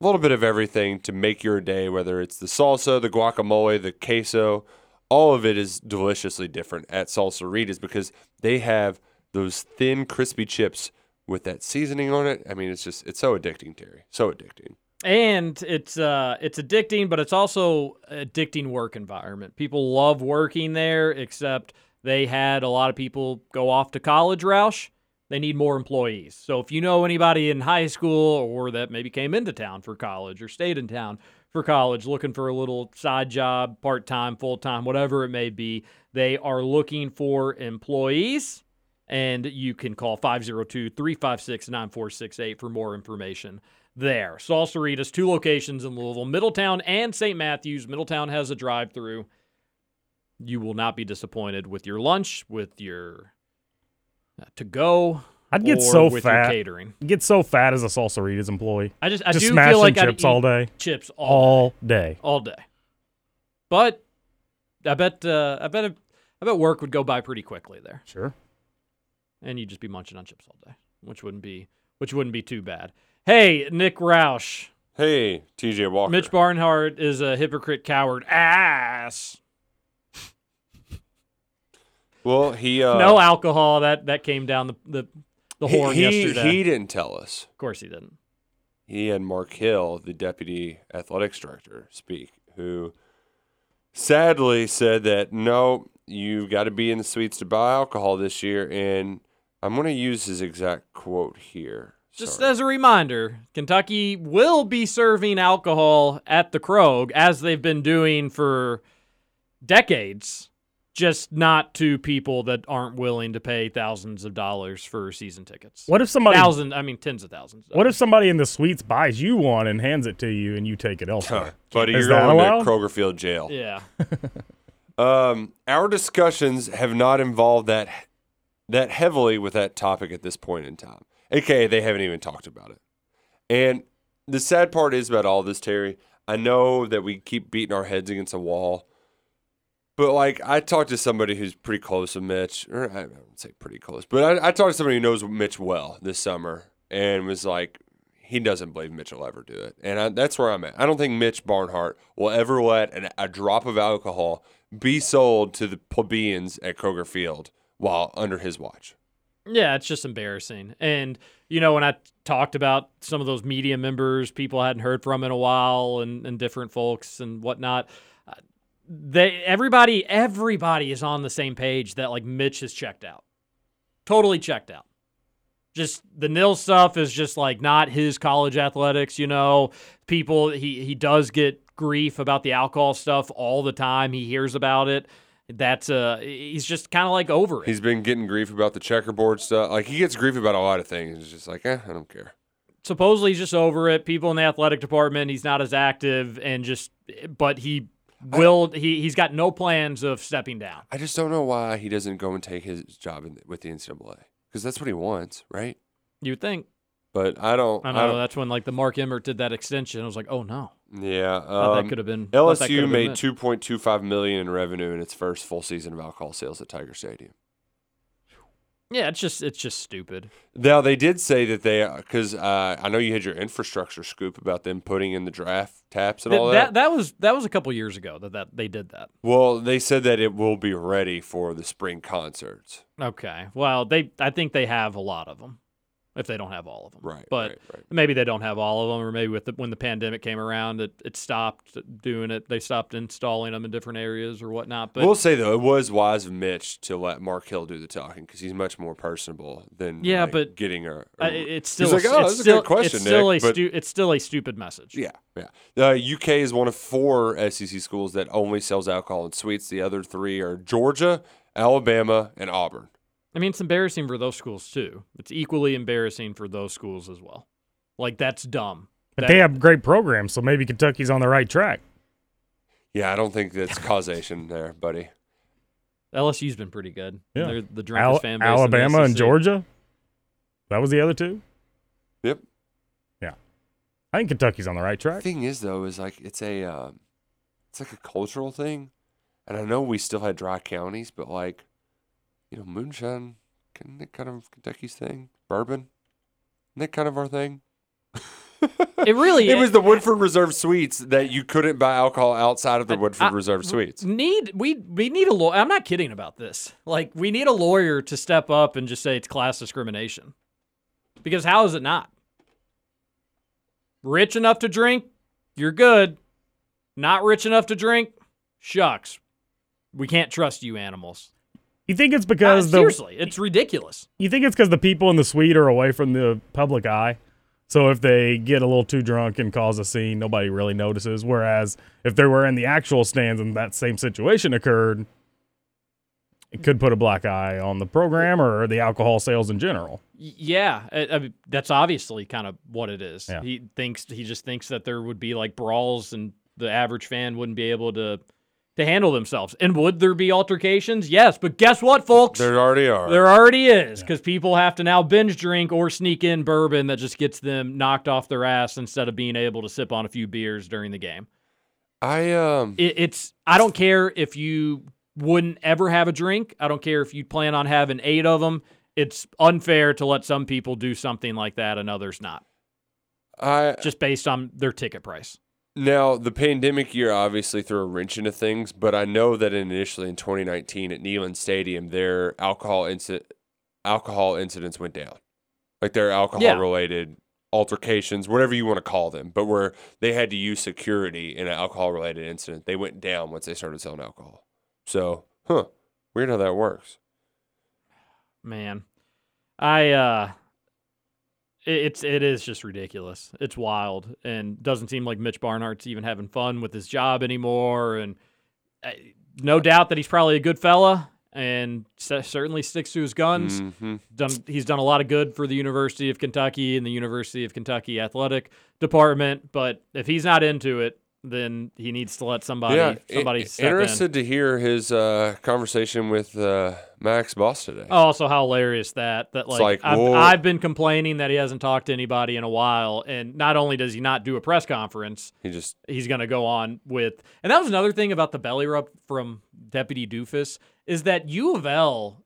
A little bit of everything to make your day, whether it's the salsa, the guacamole, the queso, all of it is deliciously different at Salsarita's because they have those thin, crispy chips with that seasoning on it. I mean, it's just, it's so addicting, Terry. So addicting. And it's uh, it's addicting, but it's also addicting work environment. People love working there, except they had a lot of people go off to college, Roush. They need more employees. So if you know anybody in high school or that maybe came into town for college or stayed in town for college looking for a little side job, part-time, full-time, whatever it may be, they are looking for employees. And you can call five oh two, three five six, nine four six eight for more information there. Salsarita's, two locations in Louisville, Middletown and Saint Matthews. Middletown has a drive-thru. You will not be disappointed with your lunch, with your... to go, I'd get or so with fat. Your catering. I'd get so fat as a Salsarita's employee. I just, I just do smashing feel like chips I'd all day. Chips all, all day. day, all day. But I bet, uh, I bet, I bet work would go by pretty quickly there. Sure. And you'd just be munching on chips all day, which wouldn't be, which wouldn't be too bad. Hey, Nick Roush. Hey, T J. Walker. Mitch Barnhart is a hypocrite, coward, ass. Well, he uh, no alcohol. That that came down the the, the he, horn he, yesterday. He didn't tell us. Of course, he didn't. He and Mark Hill, the deputy athletics director, speak. Who sadly said that no, you've got to be in the suites to buy alcohol this year. And I'm going to use his exact quote here. Just Sorry. As a reminder, Kentucky will be serving alcohol at the Krog as they've been doing for decades. Just not to people that aren't willing to pay thousands of dollars for season tickets. What if somebody thousand? I mean, tens of thousands. What if somebody in the suites buys you one and hands it to you, and you take it elsewhere? Huh. Buddy, is you're going allowed? To Kroger Field Jail. Yeah. um, our discussions have not involved that that heavily with that topic at this point in time. A K A, they haven't even talked about it. And the sad part is about all this, Terry. I know that we keep beating our heads against a wall. But, like, I talked to somebody who's pretty close to Mitch. Or I don't say pretty close. But I, I talked to somebody who knows Mitch well this summer and was like, he doesn't believe Mitch will ever do it. And I, that's where I'm at. I don't think Mitch Barnhart will ever let an, a drop of alcohol be sold to the plebeians at Kroger Field while under his watch. Yeah, it's just embarrassing. And, you know, when I talked about some of those media members, people I hadn't heard from in a while and, and different folks and whatnot, They everybody everybody is on the same page that like Mitch has checked out, totally checked out. Just the nil stuff is just like not his college athletics, you know. People he he does get grief about the alcohol stuff all the time. He hears about it. That's uh he's just kind of like over it. He's been getting grief about the checkerboard stuff. Like he gets grief about a lot of things. It's just like eh, I don't care. Supposedly he's just over it. People in the athletic department, he's not as active and just, but he. Will he? He's got no plans of stepping down. I just don't know why he doesn't go and take his job in, with the N C double A because that's what he wants, right? You'd think, but I don't. I know I don't. That's when like the Mark Emmert did that extension. I was like, oh no. Yeah, um, that could have been. L S U made two point two five million in revenue in its first full season of alcohol sales at Tiger Stadium. Yeah, it's just it's just stupid. Now they did say that they because uh, I know you had your infrastructure scoop about them putting in the draft taps and Th- all that. that. That was that was a couple years ago that, that they did that. Well, they said that it will be ready for the spring concerts. Okay. Well, they I think they have a lot of them. if they don't have all of them. Right. But right, right. maybe they don't have all of them, or maybe with the, when the pandemic came around, it, it stopped doing it. They stopped installing them in different areas or whatnot. But we'll say, though, it was wise of Mitch to let Mark Hill do the talking because he's much more personable than yeah, like, but getting a, a – It's still like, oh, that's a good question, it's still, Nick, a stu- it's still a stupid message. Yeah, yeah. The U K is one of four S E C schools that only sells alcohol and sweets. The other three are Georgia, Alabama, and Auburn. I mean, it's embarrassing for those schools, too. It's equally embarrassing for those schools as well. Like, that's dumb. But that, they have great programs, so maybe Kentucky's on the right track. Yeah, I don't think that's causation there, buddy. L S U's been pretty good. Yeah. They're the drunkest Al- fan base. Alabama and Georgia? That was the other two? Yep. Yeah. I think Kentucky's on the right track. The thing is, though, is like it's a uh, it's like a cultural thing. And I know we still had dry counties, but like, you know, moonshine, isn't that kind of Kentucky's thing? Bourbon, isn't that kind of our thing? It really it is. It was the Woodford Reserve Suites that you couldn't buy alcohol outside of the Woodford I, Reserve Suites. Need we we need a lawyer. I'm not kidding about this. Like, we need a lawyer to step up and just say it's class discrimination. Because how is it not? Rich enough to drink, you're good. Not rich enough to drink, shucks. We can't trust you animals. You think it's because uh, seriously, the, it's ridiculous. You think it's because the people in the suite are away from the public eye, so if they get a little too drunk and cause a scene, nobody really notices. Whereas if they were in the actual stands and that same situation occurred, it could put a black eye on the program or the alcohol sales in general. Yeah, I, I mean, that's obviously kind of what it is. Yeah. He thinks he just thinks that there would be like brawls and the average fan wouldn't be able to. To handle themselves. And would there be altercations? Yes, but guess what, folks? There already are. There already is, because yeah. people have to now binge drink or sneak in bourbon that just gets them knocked off their ass instead of being able to sip on a few beers during the game. I um, it, it's I don't care if you wouldn't ever have a drink. I don't care if you plan on having eight of them. It's unfair to let some people do something like that and others not. I just based on their ticket price. Now, the pandemic year obviously threw a wrench into things, but I know that initially in twenty nineteen at Neyland Stadium, their alcohol inci- alcohol incidents went down. Like their alcohol-related yeah. altercations, whatever you want to call them, but where they had to use security in an alcohol-related incident. They went down once they started selling alcohol. So, huh, weird how that works. Man, I... uh It's it is just ridiculous. It's wild, and doesn't seem like Mitch Barnhart's even having fun with his job anymore. And no doubt that he's probably a good fella, and certainly sticks to his guns. Mm-hmm. Done, he's done a lot of good for the University of Kentucky and the University of Kentucky athletic department. But if he's not into it, then he needs to let somebody yeah, somebody it, step interested in. To hear his uh, conversation with uh, Max Boss today. Oh, also how hilarious that that like, like I've, I've been complaining that he hasn't talked to anybody in a while, and not only does he not do a press conference, he just he's going to go on with. And that was another thing about the belly rub from Deputy Doofus is that U of L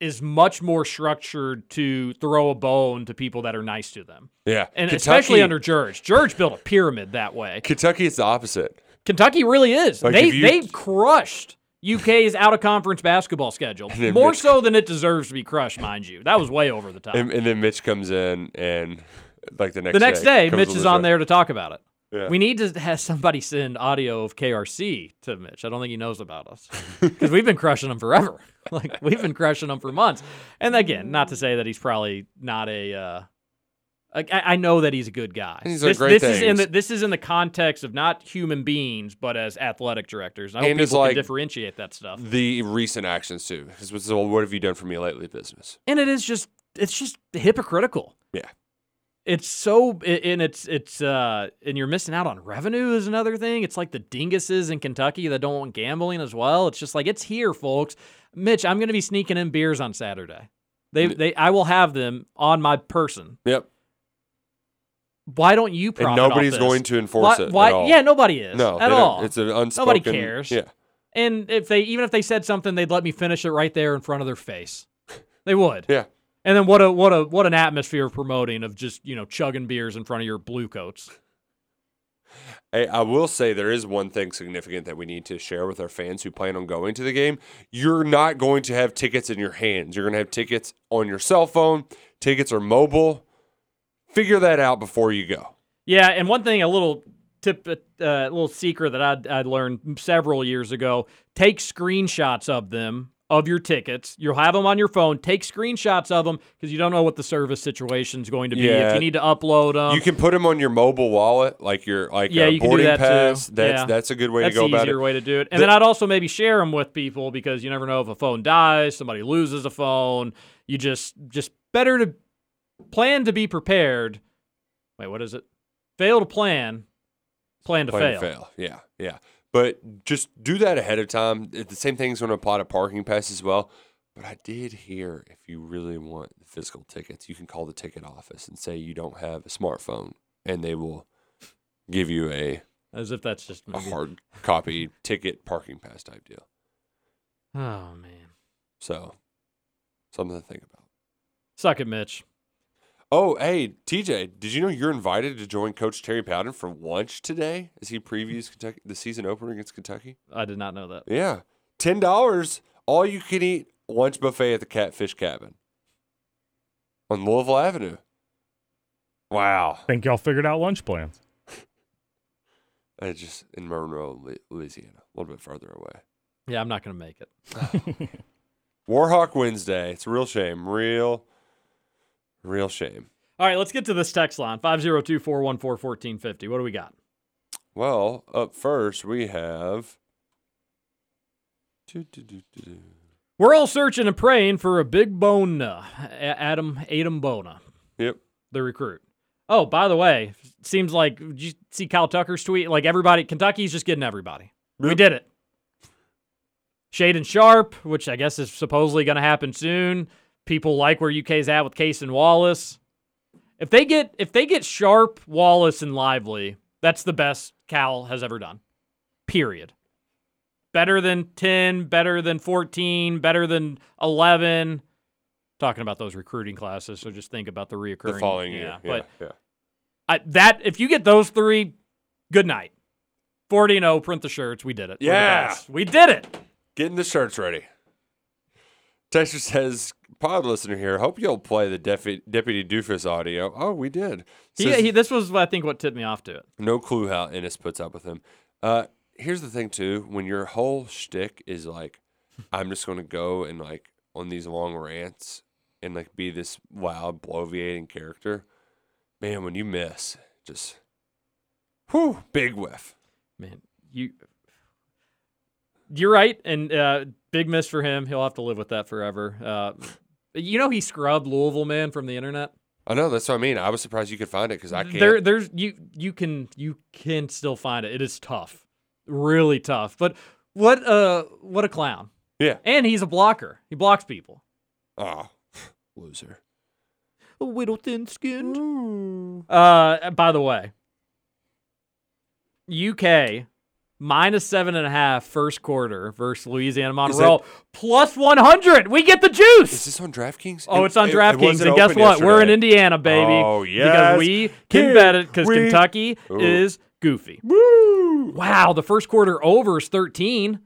is much more structured to throw a bone to people that are nice to them. Yeah. And Kentucky, especially under George. George built a pyramid that way. Kentucky is the opposite. Kentucky really is. Like they, you, they've crushed U K's out-of-conference basketball schedule, more Mitch, so than it deserves to be crushed, mind you. That was way over the top. And, and then Mitch comes in, and like the next day. The next day, day Mitch is on there to talk about it. Yeah. We need to have somebody send audio of K R C to Mitch. I don't think he knows about us because we've been crushing him forever. Like we've been crushing him for months. And again, not to say that he's probably not a. Uh, I, I know that he's a good guy. These this, are great this things. Is in the, this is in the context of not human beings, but as athletic directors. I hope and people like can differentiate that stuff. The recent actions too, because it's all, what have you done for me lately, business? And it is just, it's just hypocritical. Yeah. It's so, and it's, it's, uh, and you're missing out on revenue is another thing. It's like the dinguses in Kentucky that don't want gambling as well. It's just like, it's here, folks. Mitch, I'm going to be sneaking in beers on Saturday. They, they, I will have them on my person. Yep. Why don't you profit off this? And nobody's going to enforce why, it why, at all. Yeah, nobody is. No. At all. It's an unspoken. Nobody cares. Yeah. And if they, even if they said something, they'd let me finish it right there in front of their face. They would. Yeah. And then what a what a what an atmosphere of promoting of just, you know, chugging beers in front of your blue coats. I, I will say there is one thing significant that we need to share with our fans who plan on going to the game. You're not going to have tickets in your hands. You're going to have tickets on your cell phone. Tickets are mobile. figure that out before you go. Yeah, and one thing, a little tip, a uh, little secret that I'd, I'd learned several years ago, take screenshots of them, of your tickets. You'll have them on your phone. Take screenshots of them because you don't know what the service situation is going to be. Yeah. If you need to upload them. You can put them on your mobile wallet, like your like yeah, a boarding that pass. Too. That's, yeah. that's a good way that's to go about it. That's an easier way to do it. And the, then I'd also maybe share them with people because you never know if a phone dies, somebody loses a phone. You just just better to plan to be prepared. Wait, what is it? Fail to plan, plan to plan fail. To fail, yeah, yeah. But just do that ahead of time. The same thing's going to apply to parking pass as well. But I did hear if you really want physical tickets, you can call the ticket office and say you don't have a smartphone, and they will give you a as if that's just a hard copy ticket parking pass type deal. Oh man! So something to think about. Suck it, Mitch. Oh, hey, T J, did you know you're invited to join Coach Terry Powden for lunch today as he previews Kentucky, the season opener against Kentucky? I did not know that. Yeah. ten dollars, all-you-can-eat lunch buffet at the Catfish Cabin on Louisville Avenue. Wow. I think y'all figured out lunch plans. It's just in Monroe, Louisiana, a little bit farther away. Yeah, I'm not going to make it. Warhawk Wednesday. It's a real shame. Real Real shame. All right, let's get to this text line, five oh two, four one four, one four five oh. What do we got? Well, up first, we have... We're all searching and praying for a big bona, Adam, Adam Bona. Yep. The recruit. Oh, by the way, seems like, did you see Kyle Tucker's tweet? Like, everybody, Kentucky's just getting everybody. Yep. We did it. Shaden Sharp, which I guess is supposedly going to happen soon. People like where U K's at with Case and Wallace. If they get if they get Sharp, Wallace, and Lively, that's the best Cal has ever done. Period. Better than ten, better than fourteen, better than eleven. Talking about those recruiting classes, so just think about the reoccurring. The following yeah, year. Yeah, but yeah. I, that if you get those three, good night. forty and oh, print the shirts. We did it. Yeah. We did it. Getting the shirts ready. Texter says, pod listener here, hope you'll play the Defi- Deputy Doofus audio. Oh, we did. Says, he, he, this was, I think, what tipped me off to it. No clue how Ennis puts up with him. Uh, here's the thing, too. When your whole shtick is like, I'm just going to go and, like, on these long rants and, like, be this loud, bloviating character, man, when you miss, just, whew, big whiff. Man, you... You're right, and uh, big miss for him. He'll have to live with that forever. Uh, you know he scrubbed Louisville Man from the internet? I know, that's what I mean. I was surprised you could find it because I can't. There, there's, you, you, can, you can still find it. It is tough, really tough. But what a, what a clown. Yeah. And he's a blocker. He blocks people. Oh, loser. A little thin-skinned. Uh, by the way, U K... Minus seven and a half first quarter versus Louisiana Monroe. That, plus one hundred. We get the juice. Is this on DraftKings? Oh, it's on it, DraftKings. It and guess what? Yesterday. We're in Indiana, baby. Oh, yes. Because we can bet it because Kentucky Ooh. is goofy. Woo. Wow, the first quarter over is thirteen.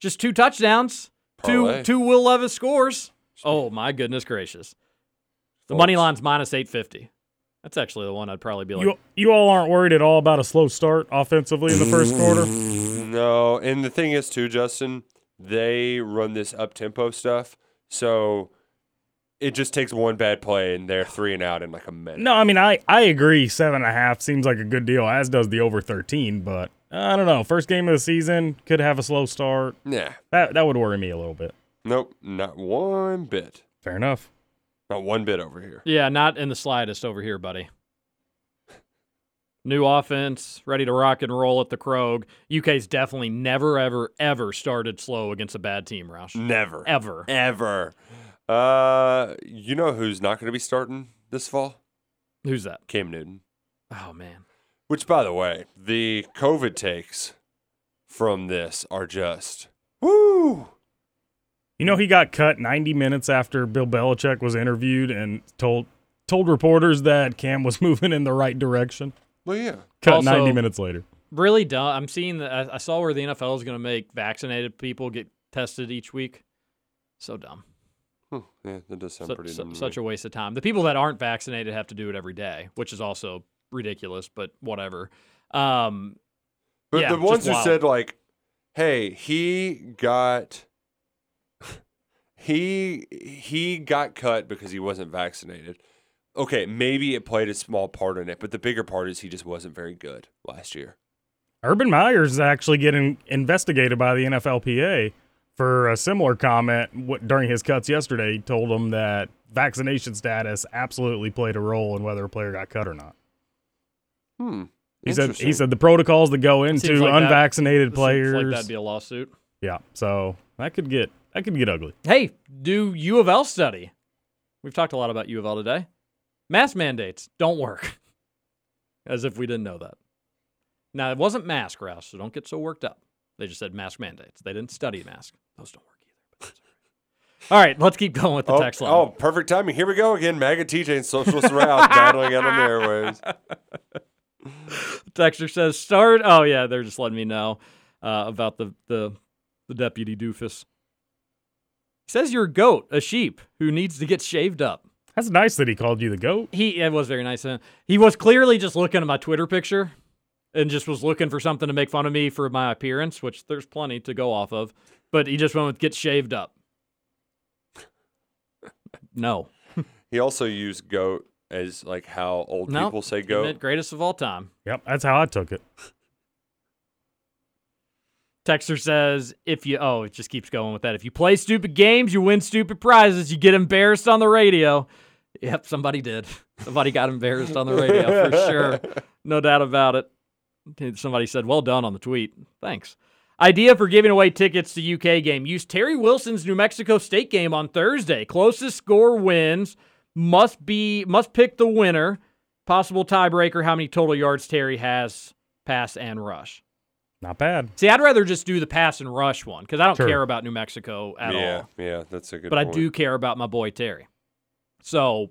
Just two touchdowns. Parlay. Two two Will Levis scores. Oh, my goodness gracious. The Folks. money line's minus eight fifty. That's actually the one I'd probably be like. You, you all aren't worried at all about a slow start offensively in the first quarter? No, and the thing is, too, Justin, they run this up-tempo stuff, so it just takes one bad play, and they're three and out in like a minute. No, I mean, I, I agree. Seven and a half seems like a good deal, as does the over thirteen, but I don't know. First game of the season, could have a slow start. Yeah. That, that would worry me a little bit. Nope, not one bit. Fair enough. Not one bit over here. Yeah, not in the slightest over here, buddy. New offense, ready to rock and roll at the Krogue. U K's definitely never, ever, ever started slow against a bad team, Roush. Never. Ever. Ever. Uh, you know who's not going to be starting this fall? Who's that? Cam Newton. Oh, man. Which, by the way, the COVID takes from this are just, woo! You know he got cut ninety minutes after Bill Belichick was interviewed and told told reporters that Cam was moving in the right direction. Well, yeah. Cut also, ninety minutes later. Really dumb. I'm seeing the, I, I saw where the N F L is going to make vaccinated people get tested each week. So dumb. Huh. Yeah, that does sound so, pretty so, Such a waste of time. The people that aren't vaccinated have to do it every day, which is also ridiculous, but whatever. Um, but yeah, the ones who wild. said, like, hey, he got he he got cut because he wasn't vaccinated. Okay, maybe it played a small part in it, but the bigger part is he just wasn't very good last year. Urban Meyer's is actually getting investigated by the N F L P A for a similar comment during his cuts yesterday. He told them that vaccination status absolutely played a role in whether a player got cut or not. Hmm. He said he said the protocols that go into like unvaccinated that, players. Seems like that'd be a lawsuit. Yeah, so that could get that could get ugly. Hey, do U of L study? We've talked a lot about U of L today. Mask mandates don't work. As if we didn't know that. Now, it wasn't mask, Roush, so don't get so worked up. They just said mask mandates. They didn't study mask. Those don't work either. All right, let's keep going with the oh, text line. Oh, perfect timing. Here we go again. Mag and T J and Social Surround battling out on the airwaves. Texter says, start. Oh, yeah, they're just letting me know uh, about the, the, the deputy doofus. He says you're a goat, a sheep, who needs to get shaved up. That's nice that he called you the goat. He It was very nice of him. He was clearly just looking at my Twitter picture and just was looking for something to make fun of me for my appearance, which there's plenty to go off of. But he just went with get shaved up. No. He also used goat as like how old nope. people say goat. Greatest of all time. Yep, that's how I took it. Texter says, if you, oh, it just keeps going with that. If you play stupid games, you win stupid prizes, you get embarrassed on the radio. Yep, somebody did. Somebody got embarrassed on the radio for sure. No doubt about it. Somebody said, well done on the tweet. Thanks. Idea for giving away tickets to U K game. Use Terry Wilson's New Mexico State game on Thursday. Closest score wins. Must be, must pick the winner. Possible tiebreaker, how many total yards Terry has, pass and rush. Not bad. See, I'd rather just do the pass and rush one because I don't sure. care about New Mexico at yeah, all. Yeah, that's a good but point. But I do care about my boy Terry. So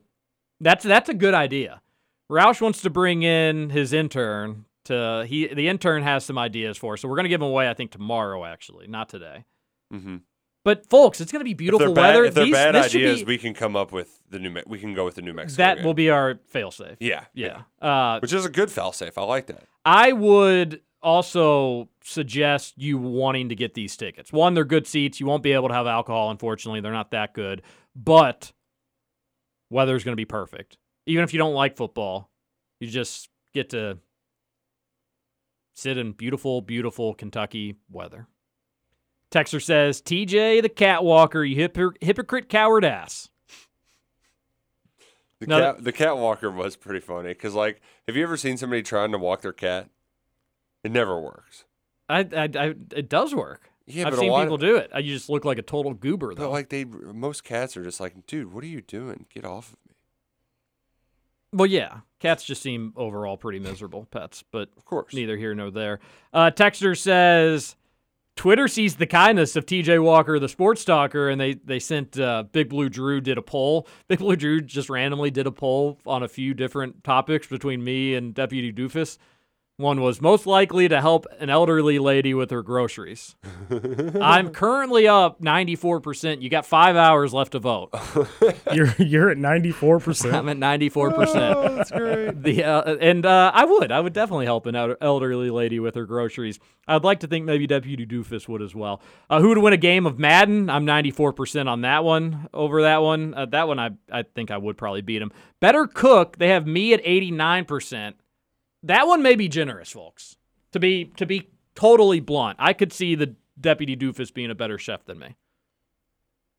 that's that's a good idea. Roush wants to bring in his intern. To he The intern has some ideas for us, so we're going to give him away, I think, tomorrow, actually, not today. Mm-hmm. But, folks, it's going to be beautiful if weather. Bad, if they're These, bad ideas, be, we can come up with the New Me- We can go with the New Mexico That game. Will be our fail-safe. Yeah. Yeah. yeah. Uh, Which is a good fail-safe. I like that. I would... also suggest you wanting to get these tickets. One, they're good seats. You won't be able to have alcohol, unfortunately. They're not that good. But weather's going to be perfect. Even if you don't like football, you just get to sit in beautiful, beautiful Kentucky weather. Texter says, T J the catwalker, you hypocr- hypocrite coward ass. The, now, cat, the catwalker was pretty funny because, like, have you ever seen somebody trying to walk their cat? It never works. I, I, I, it does work. Yeah, I've seen people of, do it. You just look like a total goober, though. But like they, most cats are just like, dude, what are you doing? Get off of me. Well, yeah, cats just seem overall pretty miserable pets, but of course, neither here nor there. Uh, Texter says, Twitter sees the kindness of T J Walker, the sports talker, and they they sent uh, Big Blue Drew did a poll. Big Blue Drew just randomly did a poll on a few different topics between me and Deputy Doofus. One was most likely to help an elderly lady with her groceries. I'm currently up ninety-four percent. You got five hours left to vote. you're you're at ninety-four percent. I'm at ninety-four percent. Oh, that's great. The, uh, and uh, I would. I would definitely help an elderly lady with her groceries. I'd like to think maybe Deputy Doofus would as well. Uh, who to win a game of Madden? I'm ninety-four percent on that one over that one. Uh, that one, I, I think I would probably beat him. Better Cook, they have me at eighty-nine percent. That one may be generous, folks. To be to be totally blunt, I could see the Deputy Doofus being a better chef than me.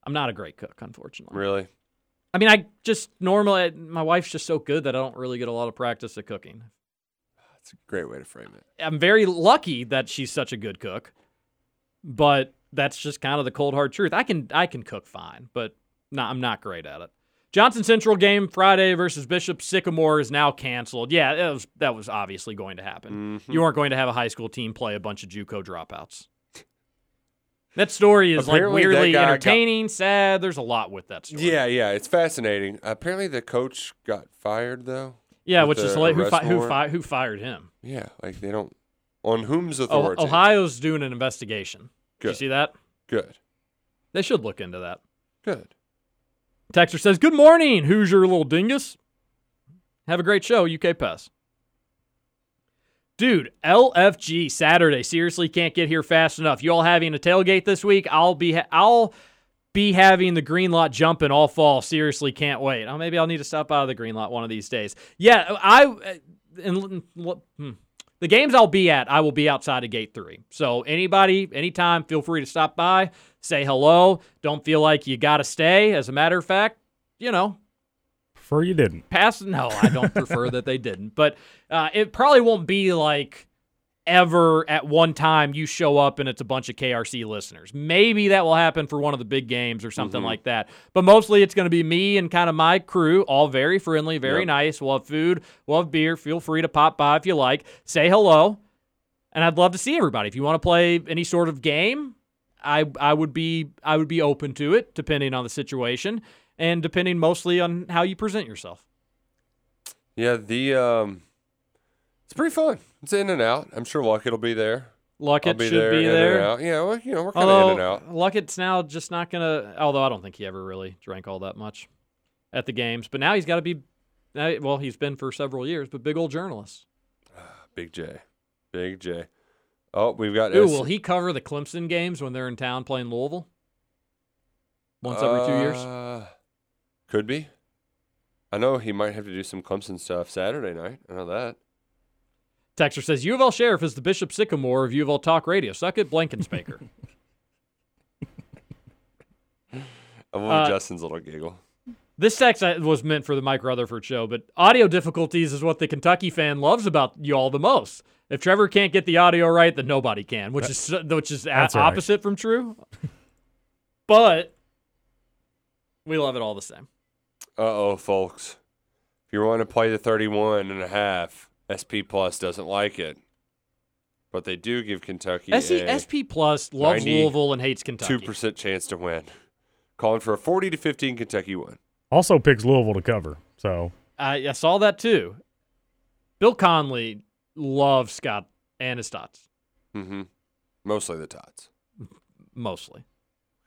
I'm not a great cook, unfortunately. Really? I mean, I just normally, my wife's just so good that I don't really get a lot of practice at cooking. That's a great way to frame it. I'm very lucky that she's such a good cook, but that's just kind of the cold, hard truth. I can I can cook fine, but not, I'm not great at it. Johnson Central game Friday versus Bishop Sycamore is now canceled. Yeah, that was, that was obviously going to happen. Mm-hmm. You weren't going to have a high school team play a bunch of JUCO dropouts. That story is Apparently like weirdly entertaining, got... sad. There's a lot with that story. Yeah, yeah, it's fascinating. Apparently the coach got fired, though. Yeah, which is like who, fi- who, fi- who fired him? Yeah, like they don't – on whom's authority? Oh, Ohio's doing an investigation. Good. Did you see that? Good. They should look into that. Good. Texter says, good morning, Hoosier little dingus. Have a great show, U K Pass. Dude, L F G Saturday. Seriously, can't get here fast enough. You all having a tailgate this week? I'll be ha- I'll be having the green lot jumping all fall. Seriously, can't wait. Oh, maybe I'll need to stop out of the green lot one of these days. Yeah, I and, hmm. the games I'll be at, I will be outside of Gate three. So anybody, anytime, feel free to stop by, say hello. Don't feel like you got to stay. As a matter of fact, you know. Prefer you didn't. Pass? No, I don't prefer that they didn't. But uh, it probably won't be like ever at one time you show up and it's a bunch of K R C listeners. Maybe that will happen for one of the big games or something mm-hmm. like that. But mostly it's going to be me and kind of my crew, all very friendly, very yep. nice. We'll have food, we'll have beer. Feel free to pop by if you like. Say hello. And I'd love to see everybody. If you want to play any sort of game, I I would be I would be open to it, depending on the situation and depending mostly on how you present yourself. Yeah, the um, it's pretty fun. It's in and out. I'm sure Luckett will be there. Luckett should there, be in there. And out. Yeah, well, you know, we're kind of in and out. Luckett's now just not going to, although I don't think he ever really drank all that much at the games. But now he's got to be, now, well, he's been for several years, but big old journalist. Big J. Big J. Oh, we've got. Ooh, S- will he cover the Clemson games when they're in town playing Louisville? Once every uh, two years? Could be. I know he might have to do some Clemson stuff Saturday night. I know that. Texter says, U of L Sheriff is the Bishop Sycamore of U of L Talk Radio. Suck it, Blankenbaker. I love uh, Justin's little giggle. This text was meant for the Mike Rutherford show, but audio difficulties is what the Kentucky fan loves about y'all the most. If Trevor can't get the audio right, then nobody can, which is which is a- opposite right. from true. But we love it all the same. Uh-oh, folks. If you want to play the thirty-one and a half, S P Plus doesn't like it. But they do give Kentucky S- a S P Plus loves Louisville and hates Kentucky. two percent chance to win. Calling for a forty to fifteen Kentucky win. Also picks Louisville to cover. So I, I saw that too. Bill Conley loves Scott and his tots. Mm-hmm. Mostly the tots. Mostly.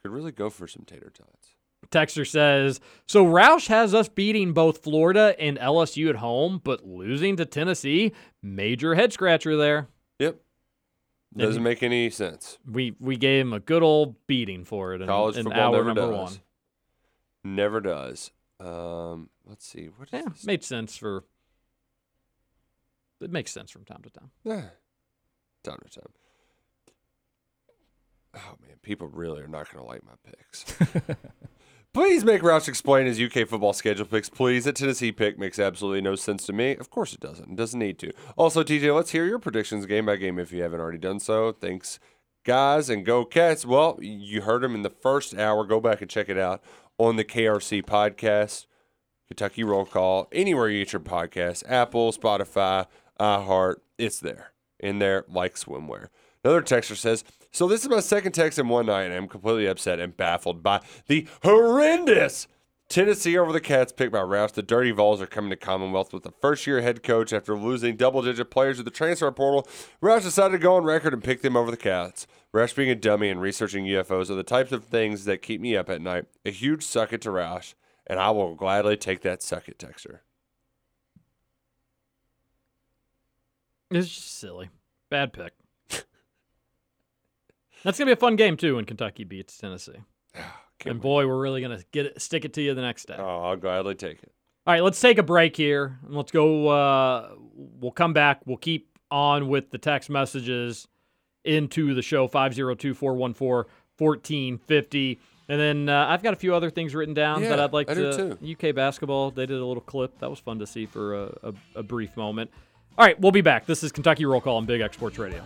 Could really go for some tater tots. Texter says, so Roush has us beating both Florida and L S U at home, but losing to Tennessee, major head scratcher there. Yep. Doesn't and make any sense. We we gave him a good old beating for it in, College in football hour never number does. one. Never does. Um, let's see. What is yeah, this? Made sense for – it makes sense from time to time. Yeah. Time to time. Oh, man, people really are not going to like my picks. Please make Roush explain his U K football schedule picks, please. That Tennessee pick makes absolutely no sense to me. Of course it doesn't. It doesn't need to. Also, T J, let's hear your predictions game by game if you haven't already done so. Thanks, guys, and go Cats. Well, you heard them in the first hour. Go back and check it out on the K R C podcast, Kentucky Roll Call, anywhere you get your podcast, Apple, Spotify, iHeart. It's there. In there like swimwear. Another texter says, so this is my second text in one night, and I'm completely upset and baffled by the horrendous Tennessee over the Cats pick by Roush. The Dirty Vols are coming to Commonwealth with a first-year head coach after losing double-digit players to the transfer portal. Roush decided to go on record and pick them over the Cats. Roush being a dummy and researching U F Os are the types of things that keep me up at night. A huge suck it to Roush, and I will gladly take that suck it texter. It's just silly. Bad pick. That's going to be a fun game, too, when Kentucky beats Tennessee. And, boy, we're really going to get it, stick it to you the next day. Oh, I'll gladly take it. All right, let's take a break here, and let's go. Uh, we'll come back. We'll keep on with the text messages into the show, five oh two, four one four, one four five oh. And then uh, I've got a few other things written down yeah, that I'd like I to – U K basketball, they did a little clip. That was fun to see for a, a, a brief moment. All right, we'll be back. This is Kentucky Roll Call on Big X Sports Radio.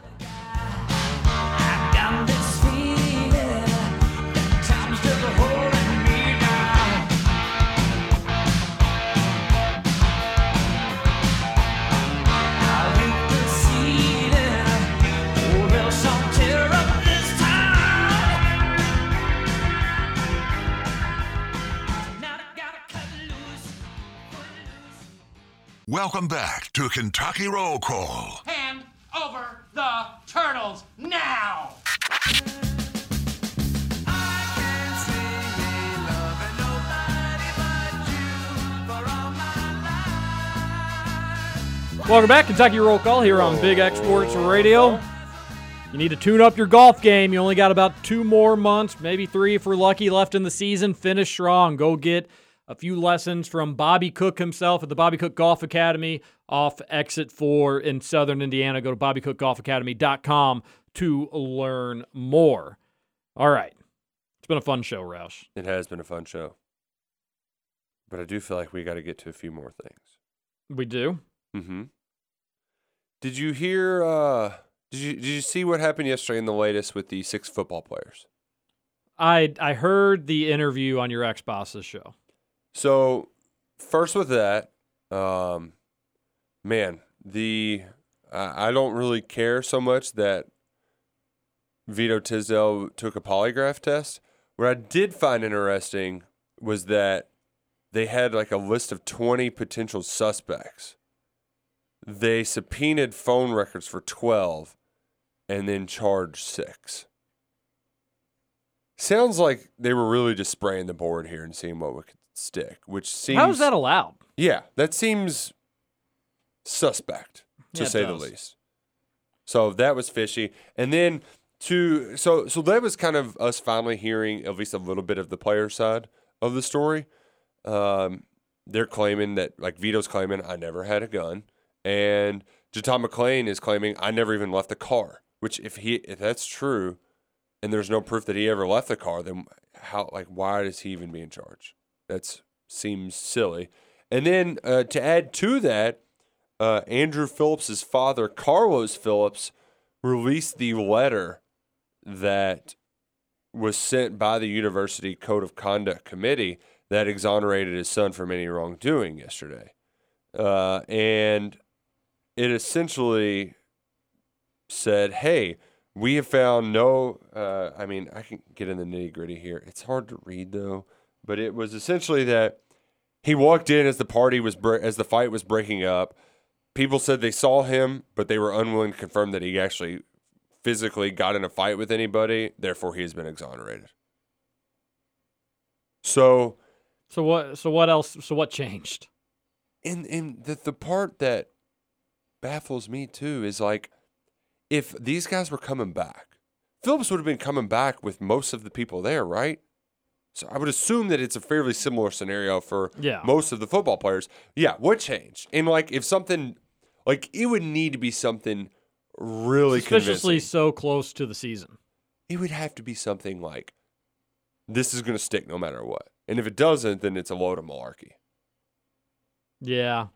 Welcome back to Kentucky Roll Call. Hand over the turtles now! I can't see me loving nobody Welcome back, Kentucky Roll Call here on Big X Sports Radio. You need to tune up your golf game. You only got about two more months, maybe three if we're lucky, left in the season. Finish strong. Go get a few lessons from Bobby Cook himself at the Bobby Cook Golf Academy off exit four in Southern Indiana. Go to bobby cook golf academy dot com to learn more. All right. It's been a fun show, Roush. It has been a fun show. But I do feel like we got to get to a few more things. We do? Mm-hmm. Did you hear, uh, did you did you see what happened yesterday in the latest with the six football players? I I heard the interview on your ex-boss's show. So, first with that, um, man, the I, I don't really care so much that Vito Tisdale took a polygraph test. What I did find interesting was that they had like a list of twenty potential suspects. They subpoenaed phone records for twelve and then charged six. Sounds like they were really just spraying the board here and seeing what could stick, which seems... How is that allowed? Yeah, that seems suspect, to yeah, say does. the least. So that was fishy. And then to... So, so that was kind of us finally hearing at least a little bit of the player side of the story. Um, they're claiming that, like Vito's claiming, I never had a gun. And Jaton McClain is claiming, I never even left the car, which if he if that's true and there's no proof that he ever left the car, then how like why is he even being charged? That seems silly. And then uh, to add to that, uh, Andrew Phillips' father, Carlos Phillips, released the letter that was sent by the University Code of Conduct Committee that exonerated his son from any wrongdoing yesterday. Uh, and... It essentially said, hey, we have found no, uh, I mean, I can get in the nitty-gritty here. It's hard to read, though. But it was essentially that he walked in as the party was, bre- as the fight was breaking up. People said they saw him, but they were unwilling to confirm that he actually physically got in a fight with anybody. Therefore, he has been exonerated. So. So what, so what else, so what changed? And, and the, the part that baffles me too is like, if these guys were coming back, Phillips would have been coming back with most of the people there, right? So I would assume that it's a fairly similar scenario for yeah. most of the football players. Yeah, what changed? And like, if something like it would need to be something really suspiciously so close to the season, it would have to be something like this is going to stick no matter what. And if it doesn't, then it's a load of malarkey. Yeah.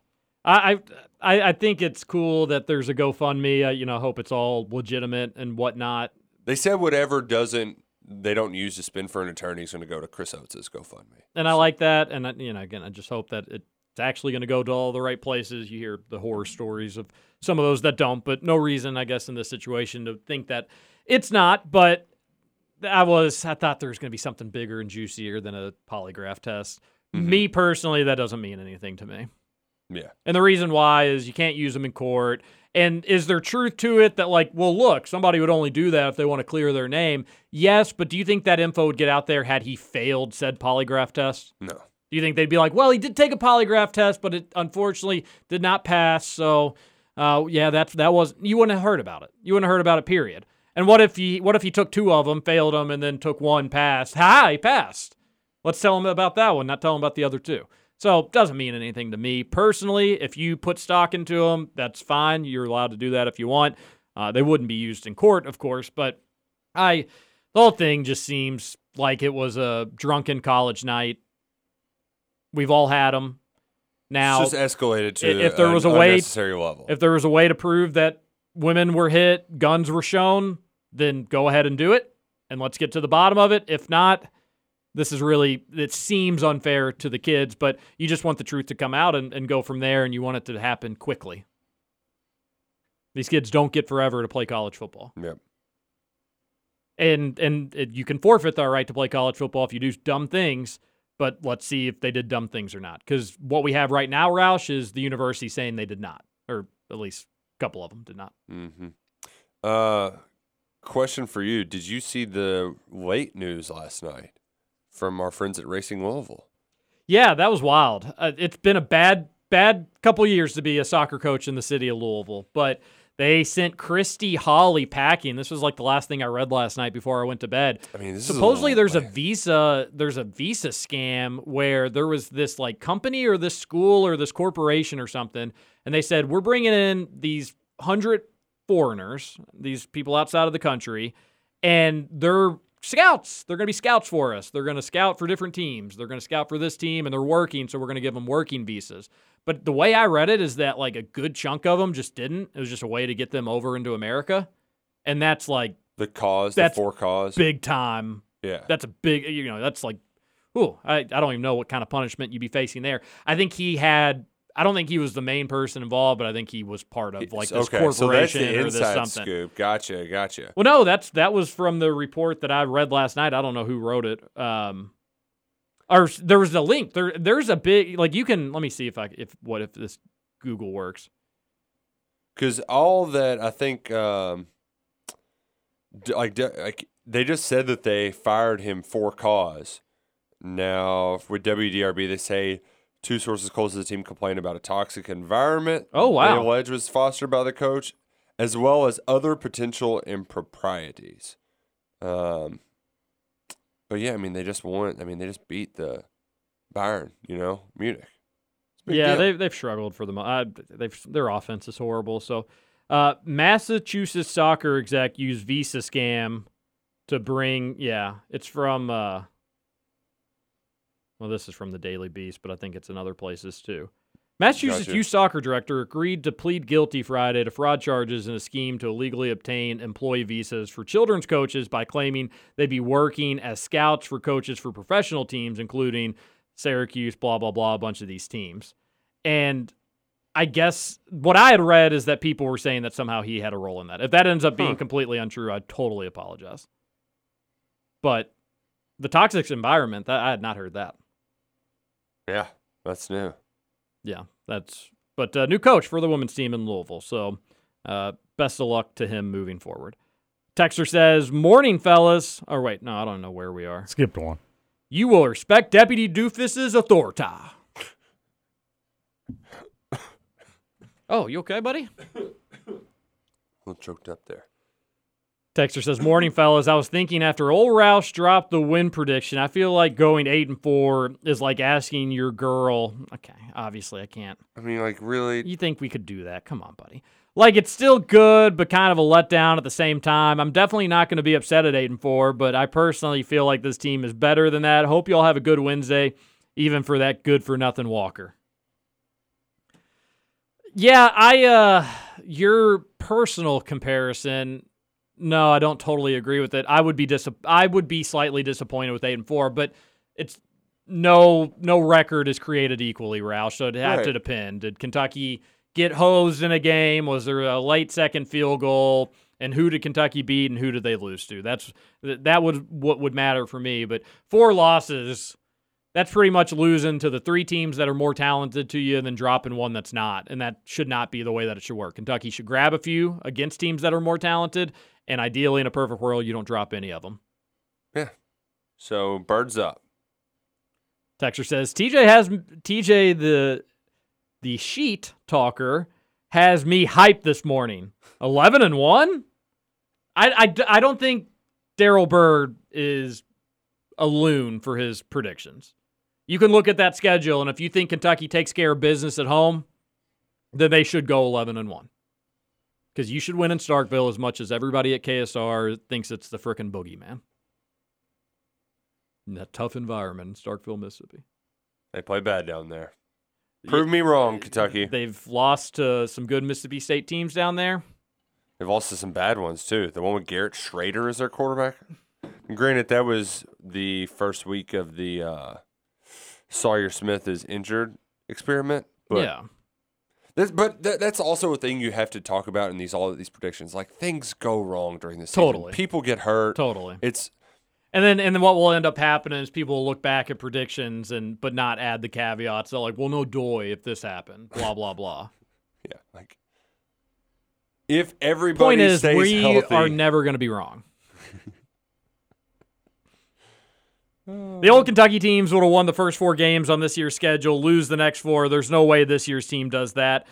I, I I think it's cool that there's a GoFundMe. I, you know, hope it's all legitimate and whatnot. They said whatever doesn't they don't use to spend for an attorney is going to go to Chris Oates' GoFundMe. And I like that. And I, you know, again, I just hope that it's actually going to go to all the right places. You hear the horror stories of some of those that don't, but no reason, I guess, in this situation to think that it's not. But I was I thought there was going to be something bigger and juicier than a polygraph test. Mm-hmm. Me personally, that doesn't mean anything to me. Yeah. And the reason why is you can't use them in court. And is there truth to it that, like, well, look, somebody would only do that if they want to clear their name? Yes, but do you think that info would get out there had he failed said polygraph test? No. Do you think they'd be like, well, he did take a polygraph test, but it unfortunately did not pass. So, uh, yeah, that's that was you wouldn't have heard about it. You wouldn't have heard about it, period. And what if he, what if he took two of them, failed them, and then took one, passed? Ha, he passed. Let's tell him about that one, not tell him about the other two. So it doesn't mean anything to me. Personally, if you put stock into them, that's fine. You're allowed to do that if you want. Uh, they wouldn't be used in court, of course, but I, the whole thing just seems like it was a drunken college night. We've all had them. Now, it's just escalated to if, if there was a way, unnecessary level. If there was a way to prove that women were hit, guns were shown, then go ahead and do it, and let's get to the bottom of it. If not... This is really, it seems unfair to the kids, but you just want the truth to come out and, and go from there, and you want it to happen quickly. These kids don't get forever to play college football. Yep. And and it, you can forfeit their right to play college football if you do dumb things, but let's see if they did dumb things or not. Because what we have right now, Roush, is the university saying they did not, or at least a couple of them did not. Mm-hmm. Uh, question for you. Did you see the late news last night from our friends at Racing Louisville? Yeah, that was wild. Uh, it's been a bad bad couple years to be a soccer coach in the city of Louisville, but they sent Christy Holly packing. This was like the last thing I read last night before I went to bed. I mean, this supposedly is a there's plan. a visa there's a visa scam where there was this like company or this school or this corporation or something, and they said we're bringing in these hundred foreigners, these people outside of the country, and they're scouts. They're going to be scouts for us. They're going to scout for different teams. They're going to scout for this team, and they're working, so we're going to give them working visas. But the way I read it is that, like, a good chunk of them just didn't. It was just a way to get them over into America. And that's, like... The cause, that's the for cause. Big time. Yeah. That's a big... You know, that's, like... Ooh, I, I don't even know what kind of punishment you'd be facing there. I think he had... I don't think he was the main person involved, but I think he was part of like this okay, corporation so that's the or this something. Scoop. Gotcha, gotcha. Well, no, that's that was from the report that I read last night. I don't know who wrote it. Um, or there was a link. There, there's a big like you can let me see if I if what if this Google works. Because all that I think, um, like like they just said that they fired him for cause. Now with W D R B, they say. Two sources close to the team complained about a toxic environment. Oh, wow. They allege was fostered by the coach, as well as other potential improprieties. Um, but, yeah, I mean, they just won. I mean, they just beat the Bayern, you know, Munich. Yeah, they, they've struggled for the uh, – their offense is horrible. So, uh, Massachusetts soccer exec used visa scam to bring – yeah, it's from uh, – well, this is from the Daily Beast, but I think it's in other places too. Massachusetts gotcha. Youth Soccer Director agreed to plead guilty Friday to fraud charges in a scheme to illegally obtain employee visas for children's coaches by claiming they'd be working as scouts for coaches for professional teams, including Syracuse, blah, blah, blah, a bunch of these teams. And I guess what I had read is that people were saying that somehow he had a role in that. If that ends up being huh. completely untrue, I totally apologize. But the toxic environment, that, I had not heard that. Yeah, that's new. Yeah, that's but uh, new coach for the women's team in Louisville. So uh, best of luck to him moving forward. Texter says, "Morning, fellas." Oh wait, no, I don't know where we are. Skipped one. You will respect Deputy Doofus's authority. Oh, you okay, buddy? A little choked up there. Texter says, "Morning, fellas. I was thinking after Ole Roush dropped the win prediction, I feel like going eight and four is like asking your girl." Okay, obviously I can't. I mean, like really? You think we could do that? Come on, buddy. Like it's still good, but kind of a letdown at the same time. I'm definitely not going to be upset at eight and four, but I personally feel like this team is better than that. Hope you all have a good Wednesday, even for that good for nothing Walker. Yeah, I. Uh, your personal comparison. No, I don't totally agree with it. I would be dis- I would be slightly disappointed with eight and four, but it's no no record is created equally, Roush. So it'd have right. to depend. Did Kentucky get hosed in a game? Was there a late second field goal? And who did Kentucky beat? And who did they lose to? That's that would what would matter for me. But four losses, that's pretty much losing to the three teams that are more talented to you and then dropping one that's not. And that should not be the way that it should work. Kentucky should grab a few against teams that are more talented. And ideally, in a perfect world, you don't drop any of them. Yeah. So, Bird's up. Texter says, T J has T J the the sheet talker has me hyped this morning. Eleven and one. I I, I don't think Daryl Bird is a loon for his predictions. You can look at that schedule, and if you think Kentucky takes care of business at home, then they should go eleven and one. Because you should win in Starkville as much as everybody at K S R thinks it's the frickin' boogeyman. In that tough environment in Starkville, Mississippi. They play bad down there. Prove yeah. me wrong, Kentucky. They've lost to some good Mississippi State teams down there. They've lost to some bad ones, too. The one with Garrett Schrader as their quarterback. And granted, that was the first week of the uh, Sawyer Smith is injured experiment. But yeah. But that's also a thing you have to talk about in these all of these predictions. Like things go wrong during this totally. Season. People get hurt. Totally. It's and then and then what will end up happening is people will look back at predictions and but not add the caveats. They're like, well, no doy if this happened. Blah blah blah. Yeah. Like if everybody point is stays we healthy, are never going to be wrong. The old Kentucky teams would have won the first four games on this year's schedule, lose the next four. There's no way this year's team does that.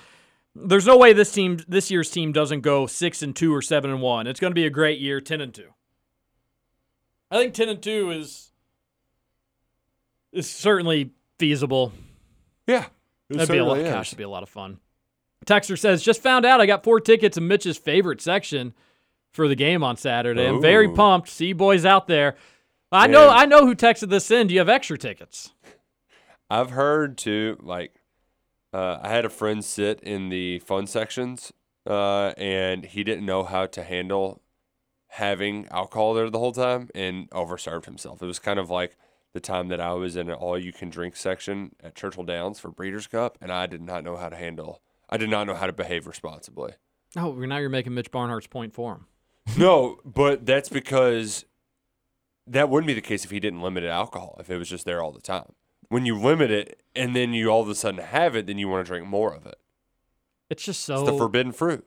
There's no way this team, this year's team doesn't go six and two or seven and one. It's going to be a great year, ten and two. I think ten and two is is certainly feasible. Yeah, that'd be a lot. Gosh, it'd be a lot of fun. Texter says, just found out I got four tickets in Mitch's favorite section for the game on Saturday. I'm Ooh. very pumped. See you boys out there. I yeah. know. I know who texted this in. Do you have extra tickets? I've heard too. Like, uh, I had a friend sit in the fun sections, uh, and he didn't know how to handle having alcohol there the whole time, and overserved himself. It was kind of like the time that I was in an all-you-can-drink section at Churchill Downs for Breeders' Cup, and I did not know how to handle. I did not know how to behave responsibly. Oh, now you're making Mitch Barnhart's point for him. No, but that's because. That wouldn't be the case if he didn't limit it alcohol, if it was just there all the time. When you limit it and then you all of a sudden have it, then you want to drink more of it. It's just so... It's the forbidden fruit.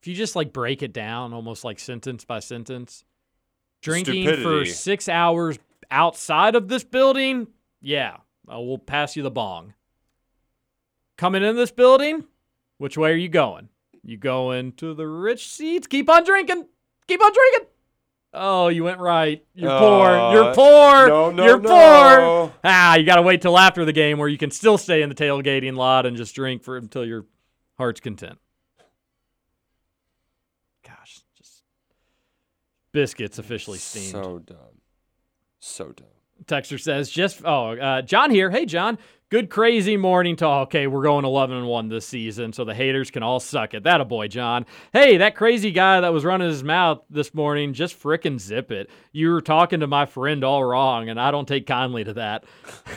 If you just, like, break it down almost like sentence by sentence, drinking Stupidity. for six hours outside of this building, yeah, uh, we'll pass you the bong. Coming in this building, which way are you going? You going to the rich seats? Keep on drinking. Keep on drinking. Oh, you went right. You're uh, poor. You're poor. No, no, You're no. poor. Ah, you got to wait till after the game where you can still stay in the tailgating lot and just drink for until your heart's content. Gosh, just biscuits officially steamed. So dumb. So dumb. Texter says, just, oh, uh, John here. Hey, John. Good crazy morning talk. Okay, we're going eleven and one this season, so the haters can all suck it. That a boy, John. Hey, that crazy guy that was running his mouth this morning, just frickin' zip it. You were talking to my friend all wrong, and I don't take kindly to that.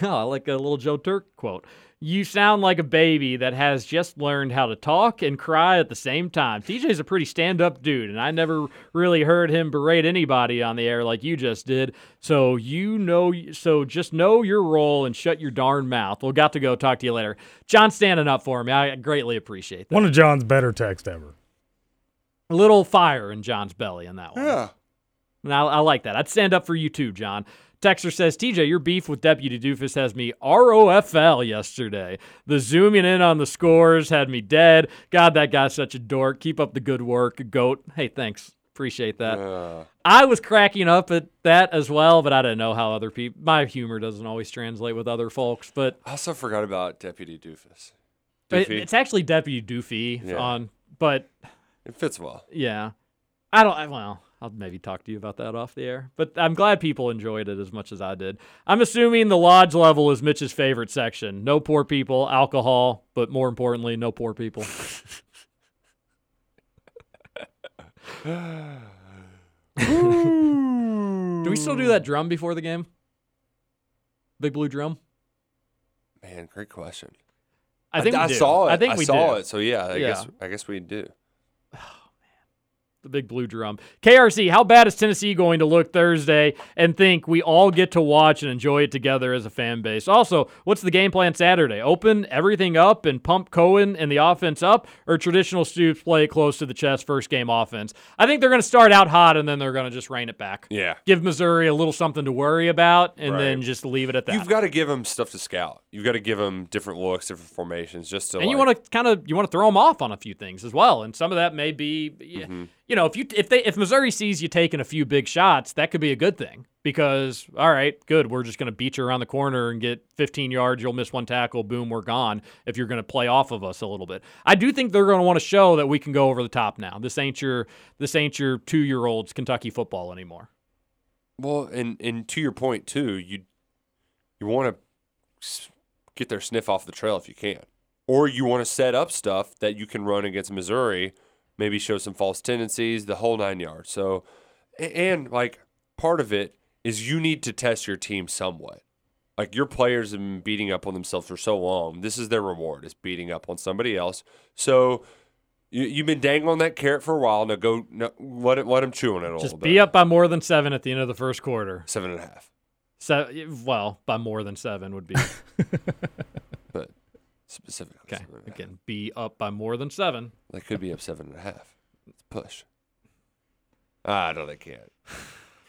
Oh, like a little Joe Turk quote. You sound like a baby that has just learned how to talk and cry at the same time. T J's a pretty stand-up dude, and I never really heard him berate anybody on the air like you just did. So you know, so just know your role and shut your darn mouth. Well, got to go. Talk to you later. John's standing up for me. I greatly appreciate that. One of John's better texts ever. A little fire in John's belly in that one. Yeah. And I, I like that. I'd stand up for you too, John. Texter says, T J, your beef with Deputy Doofus has me R O F L yesterday. The zooming in on the scores had me dead. God, that guy's such a dork. Keep up the good work, goat. Hey, thanks. Appreciate that. Yeah. I was cracking up at that as well, but I didn't know how other people... My humor doesn't always translate with other folks, but... I also forgot about Deputy Doofus. It, it's actually Deputy Doofy yeah. on, but... It fits well. Yeah. I don't... I, well... I'll maybe talk to you about that off the air. But I'm glad people enjoyed it as much as I did. I'm assuming the lodge level is Mitch's favorite section. No poor people, alcohol, but more importantly, no poor people. Do we still do that drum before the game? Big blue drum? Man, great question. I think I, we I saw it. I think I we saw do. it. So yeah, I yeah. guess I guess we do. The big blue drum. K R C, how bad is Tennessee going to look Thursday and think we all get to watch and enjoy it together as a fan base? Also, what's the game plan Saturday? Open everything up and pump Cohen and the offense up, or traditional Stoops play close to the chest first game offense? I think they're going to start out hot and then they're going to just rein it back. Yeah. Give Missouri a little something to worry about and right. then just leave it at that. You've got to give them stuff to scout. You've got to give them different looks, different formations. just to. And like... you want to kind of you want to throw them off on a few things as well. And some of that may be... Yeah, mm-hmm. You know, if you if they if Missouri sees you taking a few big shots, that could be a good thing because, all right, good, we're just going to beat you around the corner and get fifteen yards, you'll miss one tackle, boom, we're gone if you're going to play off of us a little bit. I do think they're going to want to show that we can go over the top now. This ain't your this ain't your two-year-old's Kentucky football anymore. Well, and, and to your point, too, you you want to get their sniff off the trail if you can. Or you want to set up stuff that you can run against Missouri, maybe show some false tendencies, the whole nine yards. So, and like part of it is you need to test your team somewhat. Like your players have been beating up on themselves for so long. This is their reward, is beating up on somebody else. So you, you've been dangling that carrot for a while. Now go no, let it, let them chew on it a Just little bit. Just be up by more than seven at the end of the first quarter. Seven and a half. So, well, by more than seven would be. But. Specifically. Okay. Again, be up by more than seven. They could be up seven and a half. Let's push. Ah, no, they can't.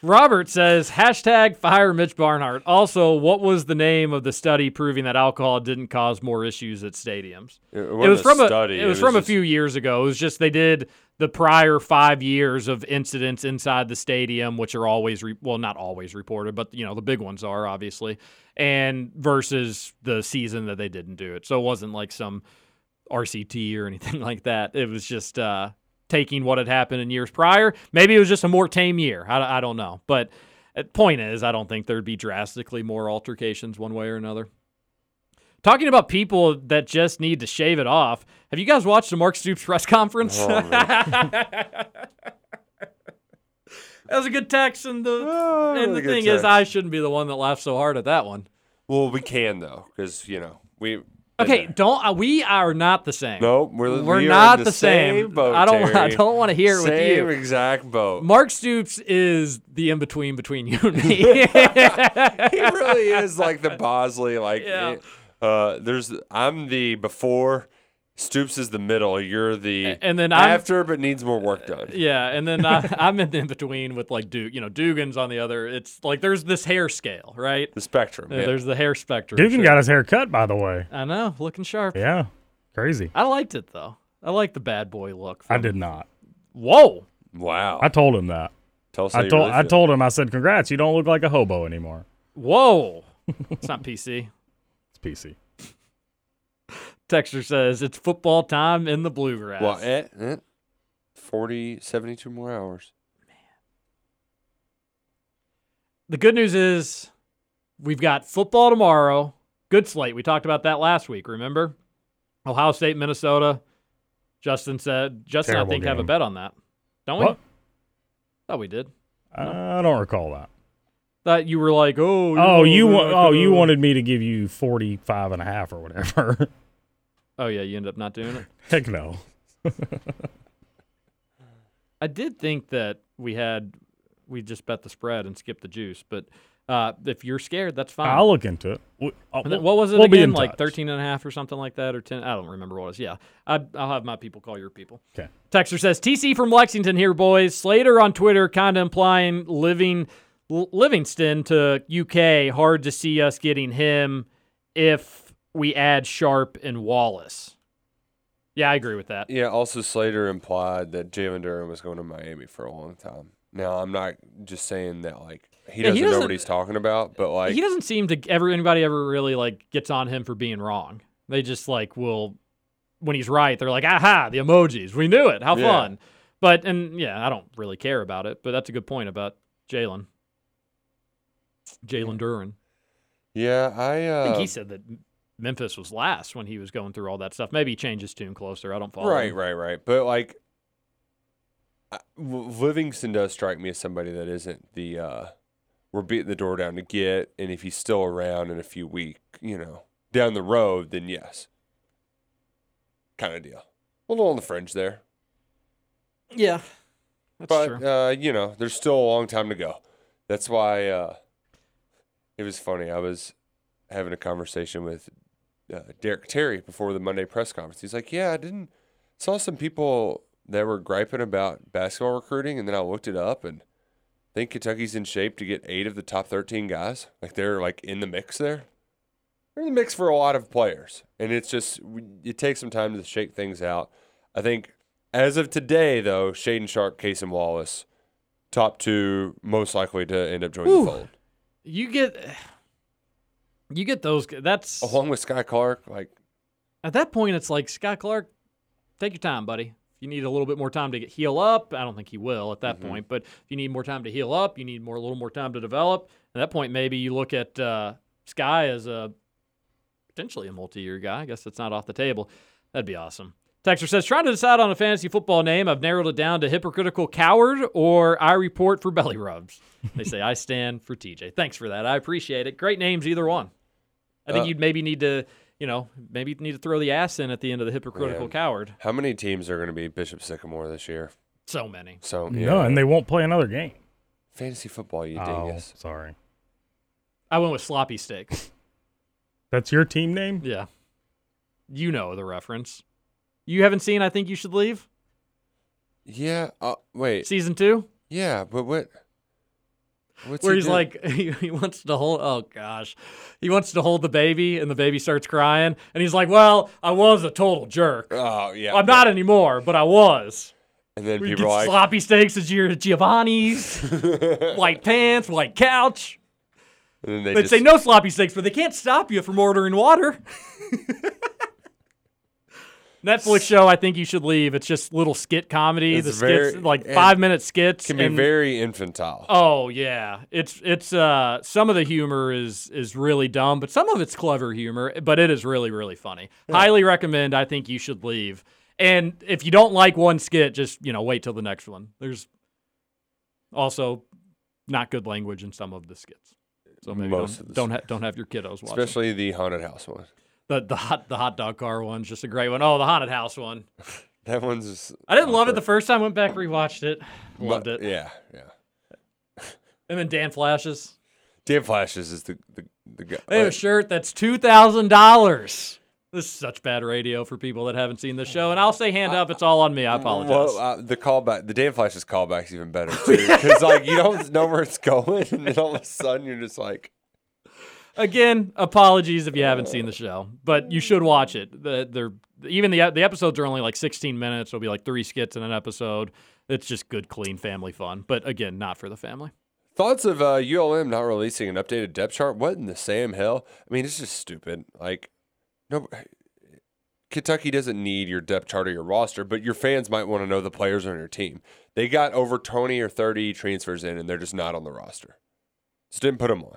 Robert says, hashtag fire Mitch Barnhart. Also, what was the name of the study proving that alcohol didn't cause more issues at stadiums? It, it was from a study. It was from a few years ago. It was just they did the prior five years of incidents inside the stadium, which are always, re- well, not always reported, but, you know, the big ones are, obviously, and versus the season that they didn't do it. So it wasn't like some R C T or anything like that. It was just uh, taking what had happened in years prior. Maybe it was just a more tame year. I, I don't know. But the point is, I don't think there'd be drastically more altercations one way or another. Talking about people that just need to shave it off, have you guys watched the Mark Stoops press conference? Oh, that was a good text, and the, oh, and the thing text. is, I shouldn't be the one that laughed so hard at that one. Well, we can, though, because, you know, we... Okay, don't uh, we are not the same. No, we're we're we not the, the same. same boat, I don't Terry. I don't want to hear it same with you. Same exact boat. Mark Stoops is the in between between you and me. He really is like the Bosley. Like yeah. uh, there's I'm the before. Stoops is the middle. You're the and then after, I'm, but needs more work done. Yeah, and then I, I'm in the in between with like Duke. You know, Dugan's on the other. It's like there's this hair scale, right? The spectrum. Yeah, yeah. There's the hair spectrum. Dugan sure. got his hair cut, by the way. I know, looking sharp. Yeah, crazy. I liked it though. I liked the bad boy look. I did not. Whoa! Wow! I told him that. Tell us. I told. Really I told him. I said, "Congrats! You don't look like a hobo anymore." Whoa! It's not P C. It's P C. Texter says, it's football time in the bluegrass. Well, eh, eh. forty, seventy-two more hours. Man. The good news is we've got football tomorrow. Good slate. We talked about that last week, remember? Ohio State, Minnesota. Justin said, Justin, Terrible I think, game. have a bet on that. Don't we? What? Thought we did. No? I don't recall that. That you were like, oh. You oh, you wa- oh, you wanted me to give you forty-five and a half or whatever. Oh, yeah, you ended up not doing it? Heck no. I did think that we had, we just bet the spread and skipped the juice, but uh, if you're scared, that's fine. I'll look into it. We, uh, then, what was it we'll again, like touch. thirteen and a half or something like that, or ten? I don't remember what it was. Yeah, I, I'll have my people call your people. Okay. Texter says, T C from Lexington here, boys. Slater on Twitter kind of implying living Livingston to U K. Hard to see us getting him if we add Sharp and Wallace. Yeah, I agree with that. Yeah, also Slater implied that Jalen Durham was going to Miami for a long time. Now, I'm not just saying that, like, he doesn't, yeah, he doesn't know what he's talking about, but, like... He doesn't seem to ever, anybody ever really, like, gets on him for being wrong. They just, like, will, when he's right, they're like, aha, the emojis, we knew it, how yeah. fun. But, and, yeah, I don't really care about it, but that's a good point about Jalen. Jalen Duren. Yeah, I... Uh... I think he said that... Memphis was last when he was going through all that stuff. Maybe he changed his tune closer. I don't follow Right, him. right, right. But, like, Livingston does strike me as somebody that isn't the uh, we're beating the door down to get, and if he's still around in a few weeks, you know, down the road, then yes. Kind of deal. A little on the fringe there. Yeah, that's but, true. But, uh, you know, there's still a long time to go. That's why uh, it was funny. I was having a conversation with Uh, Derek Terry before the Monday press conference. He's like, yeah, I didn't saw some people that were griping about basketball recruiting, and then I looked it up and I think Kentucky's in shape to get eight of the top thirteen guys. Like they're like in the mix there. They're in the mix for a lot of players, and it's just it takes some time to shake things out. I think as of today, though, Shaden Sharp, Casey Wallace, top two most likely to end up joining Ooh, the fold. You get... You get those. That's along with Sky Clark. Like at that point, it's like Sky Clark, take your time, buddy. You need a little bit more time to get heal up. I don't think he will at that mm-hmm. point, but if you need more time to heal up, you need more a little more time to develop. At that point, maybe you look at uh, Sky as a potentially a multi-year guy. I guess that's not off the table. That'd be awesome. Texter says, trying to decide on a fantasy football name. I've narrowed it down to hypocritical coward or I report for belly rubs. They say, I stand for T J. Thanks for that. I appreciate it. Great names, either one. I think uh, you'd maybe need to, you know, maybe need to throw the ass in at the end of the hypocritical man. coward. How many teams are going to be Bishop Sycamore this year? So many. So yeah. No, and they won't play another game. Fantasy football, you oh, dingus. Sorry. I went with Sloppy Steaks. That's your team name? Yeah. You know the reference. You haven't seen I Think You Should Leave? Yeah. Uh, wait. Season two? Yeah, but what? What's where he he's doing? like, he, he wants to hold, oh gosh, he wants to hold the baby, and the baby starts crying, and he's like, well, I was a total jerk. Oh, yeah. I'm yeah. not anymore, but I was. And then we people get like, sloppy steaks at Giovanni's, white pants, white couch. And then they They'd just... say no sloppy steaks, but they can't stop you from ordering water. Netflix show, I think you should leave. It's just little skit comedy. It's the very, skits, like five minute skits, can be and, very infantile. Oh yeah, it's it's uh, some of the humor is is really dumb, but some of it's clever humor. But it is really really funny. Yeah. Highly recommend. I think you should leave. And if you don't like one skit, just you know wait till the next one. There's also not good language in some of the skits, so maybe Most don't don't, ha- don't have your kiddos watching. Especially the haunted house one. The the hot the hot dog car one's just a great one. Oh, the haunted house one. That one's just... I didn't love it the first time. Went back, rewatched it. Loved it. Yeah, yeah. And then Dan Flashes. Dan Flashes is the the, the guy. They have a shirt that's two thousand dollars. This is such bad radio for people that haven't seen the show. And I'll say hand I, up. It's all on me. I apologize. Well, uh, the callback, the Dan Flashes callback's even better, too. Because, like, you don't know where it's going. And then all of a sudden, you're just like... Again, apologies if you haven't seen the show, but you should watch it. The, they're, even the the episodes are only like sixteen minutes. It'll be like three skits in an episode. It's just good, clean family fun. But again, not for the family. Thoughts of uh, U L M not releasing an updated depth chart? What in the Sam hell? I mean, it's just stupid. Like, no, Kentucky doesn't need your depth chart or your roster, but your fans might want to know the players on your team. They got over twenty or thirty transfers in, and they're just not on the roster. Just didn't put them on.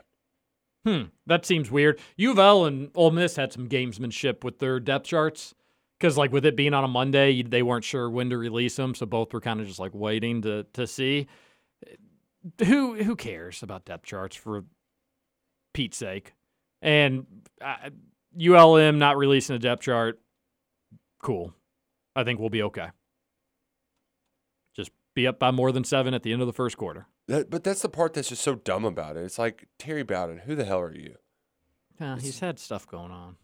Hmm, that seems weird. U of L and Ole Miss had some gamesmanship with their depth charts because, like, with it being on a Monday, they weren't sure when to release them, so both were kind of just, like, waiting to to see. Who who cares about depth charts for Pete's sake? And uh, U L M not releasing a depth chart, cool. I think we'll be okay. Just be up by more than seven at the end of the first quarter. That, but that's the part that's just so dumb about it. It's like, Terry Bowden, who the hell are you? Yeah, he's had stuff going on.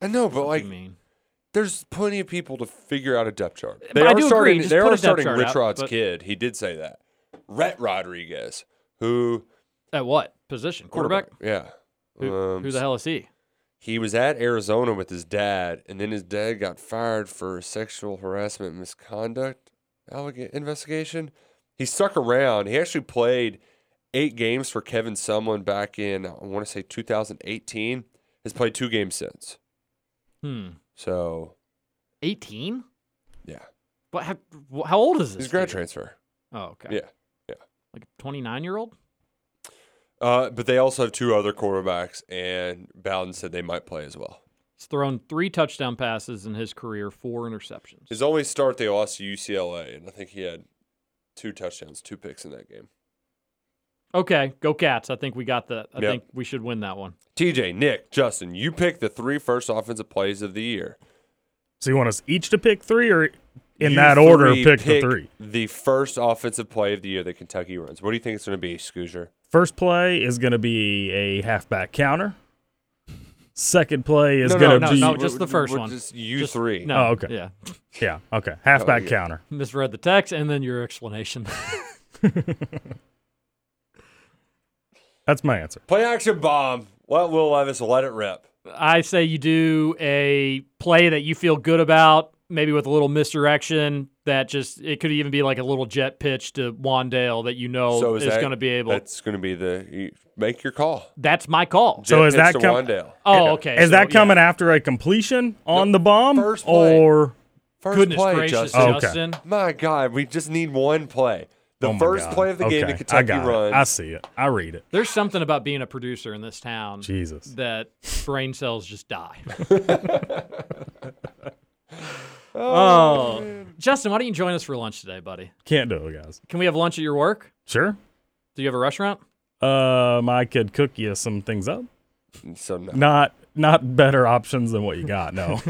I know, but like, mean. There's plenty of people to figure out a depth chart. They but are starting, they are starting Rich Rod's but... kid. He did say that. Brett Rodriguez, who. At what position? Quarterback? quarterback. Yeah. Who, um, who the hell is he? He was at Arizona with his dad, and then his dad got fired for sexual harassment misconduct alleg- investigation. He stuck around. He actually played eight games for Kevin Sumlin back in, I want to say, two thousand eighteen. Has played two games since. Hmm. So. eighteen? Yeah. But how, how old is this? He's a grad transfer. Oh, okay. Yeah. Yeah. Like a twenty-nine-year-old? Uh, but they also have two other quarterbacks, and Bowden said they might play as well. He's thrown three touchdown passes in his career, four interceptions. His only start, they lost to U C L A, and I think he had... Two touchdowns, two picks in that game. Okay, go Cats. I think we got the I yep. think we should win that one. T J, Nick, Justin, you pick the three first offensive plays of the year. So you want us each to pick three or in you that order pick, pick the three? The first offensive play of the year that Kentucky runs. What do you think it's going to be, Scoosier? First play is going to be a halfback counter. Second play is no, going to no, be no, no, just the first one. Just you just, three. No, oh, okay. Yeah, yeah, okay. Halfback oh, yeah. counter. Misread the text and then your explanation. That's my answer. Play action bomb. Let Will Levis let it rip. I say you do a play that you feel good about, maybe with a little misdirection. That just it could even be like a little jet pitch to Wandale that you know so is, is going to be able. That's going to be the you make your call. That's my call. Jet so is that com- Oh, okay. Is so, that coming yeah. after a completion on the, the bomb first play. or first goodness play, gracious, Justin? Justin. Oh, okay. My God, we just need one play. The oh first God. play of the okay. game that Kentucky I runs. It. I see it. I read it. There's something about being a producer in this town. Jesus, that brain cells just die. Oh, oh. Justin, why don't you join us for lunch today, buddy? Can't do it, guys. Can we have lunch at your work? Sure. Do you have a restaurant? Um, I could cook you some things up. So no. Not not better options than what you got, no.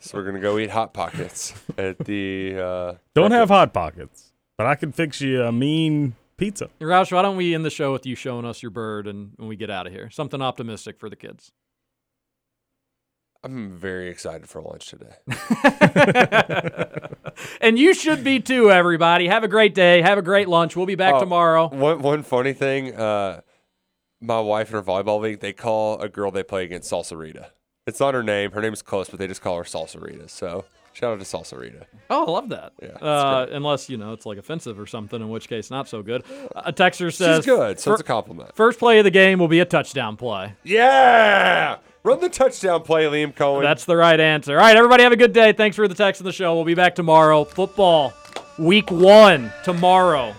So we're going to go eat Hot Pockets at the... Uh, don't have Hot Pockets, but I can fix you a mean pizza. Roush, why don't we end the show with you showing us your bird and when we get out of here? Something optimistic for the kids. I'm very excited for lunch today. And you should be too, everybody. Have a great day. Have a great lunch. We'll be back uh, tomorrow. One one funny thing, uh, my wife in her volleyball league, they call a girl they play against Salsarita. It's not her name. Her name is close, but they just call her Salsarita. So shout out to Salsarita. Oh, I love that. Yeah, uh, unless, you know, it's like offensive or something, in which case not so good. A texter says... She's good, so it's a compliment. First play of the game will be a touchdown play. Yeah! Run the touchdown play, Liam Cohen. That's the right answer. All right, everybody have a good day. Thanks for the text of the show. We'll be back tomorrow. Football, week one tomorrow.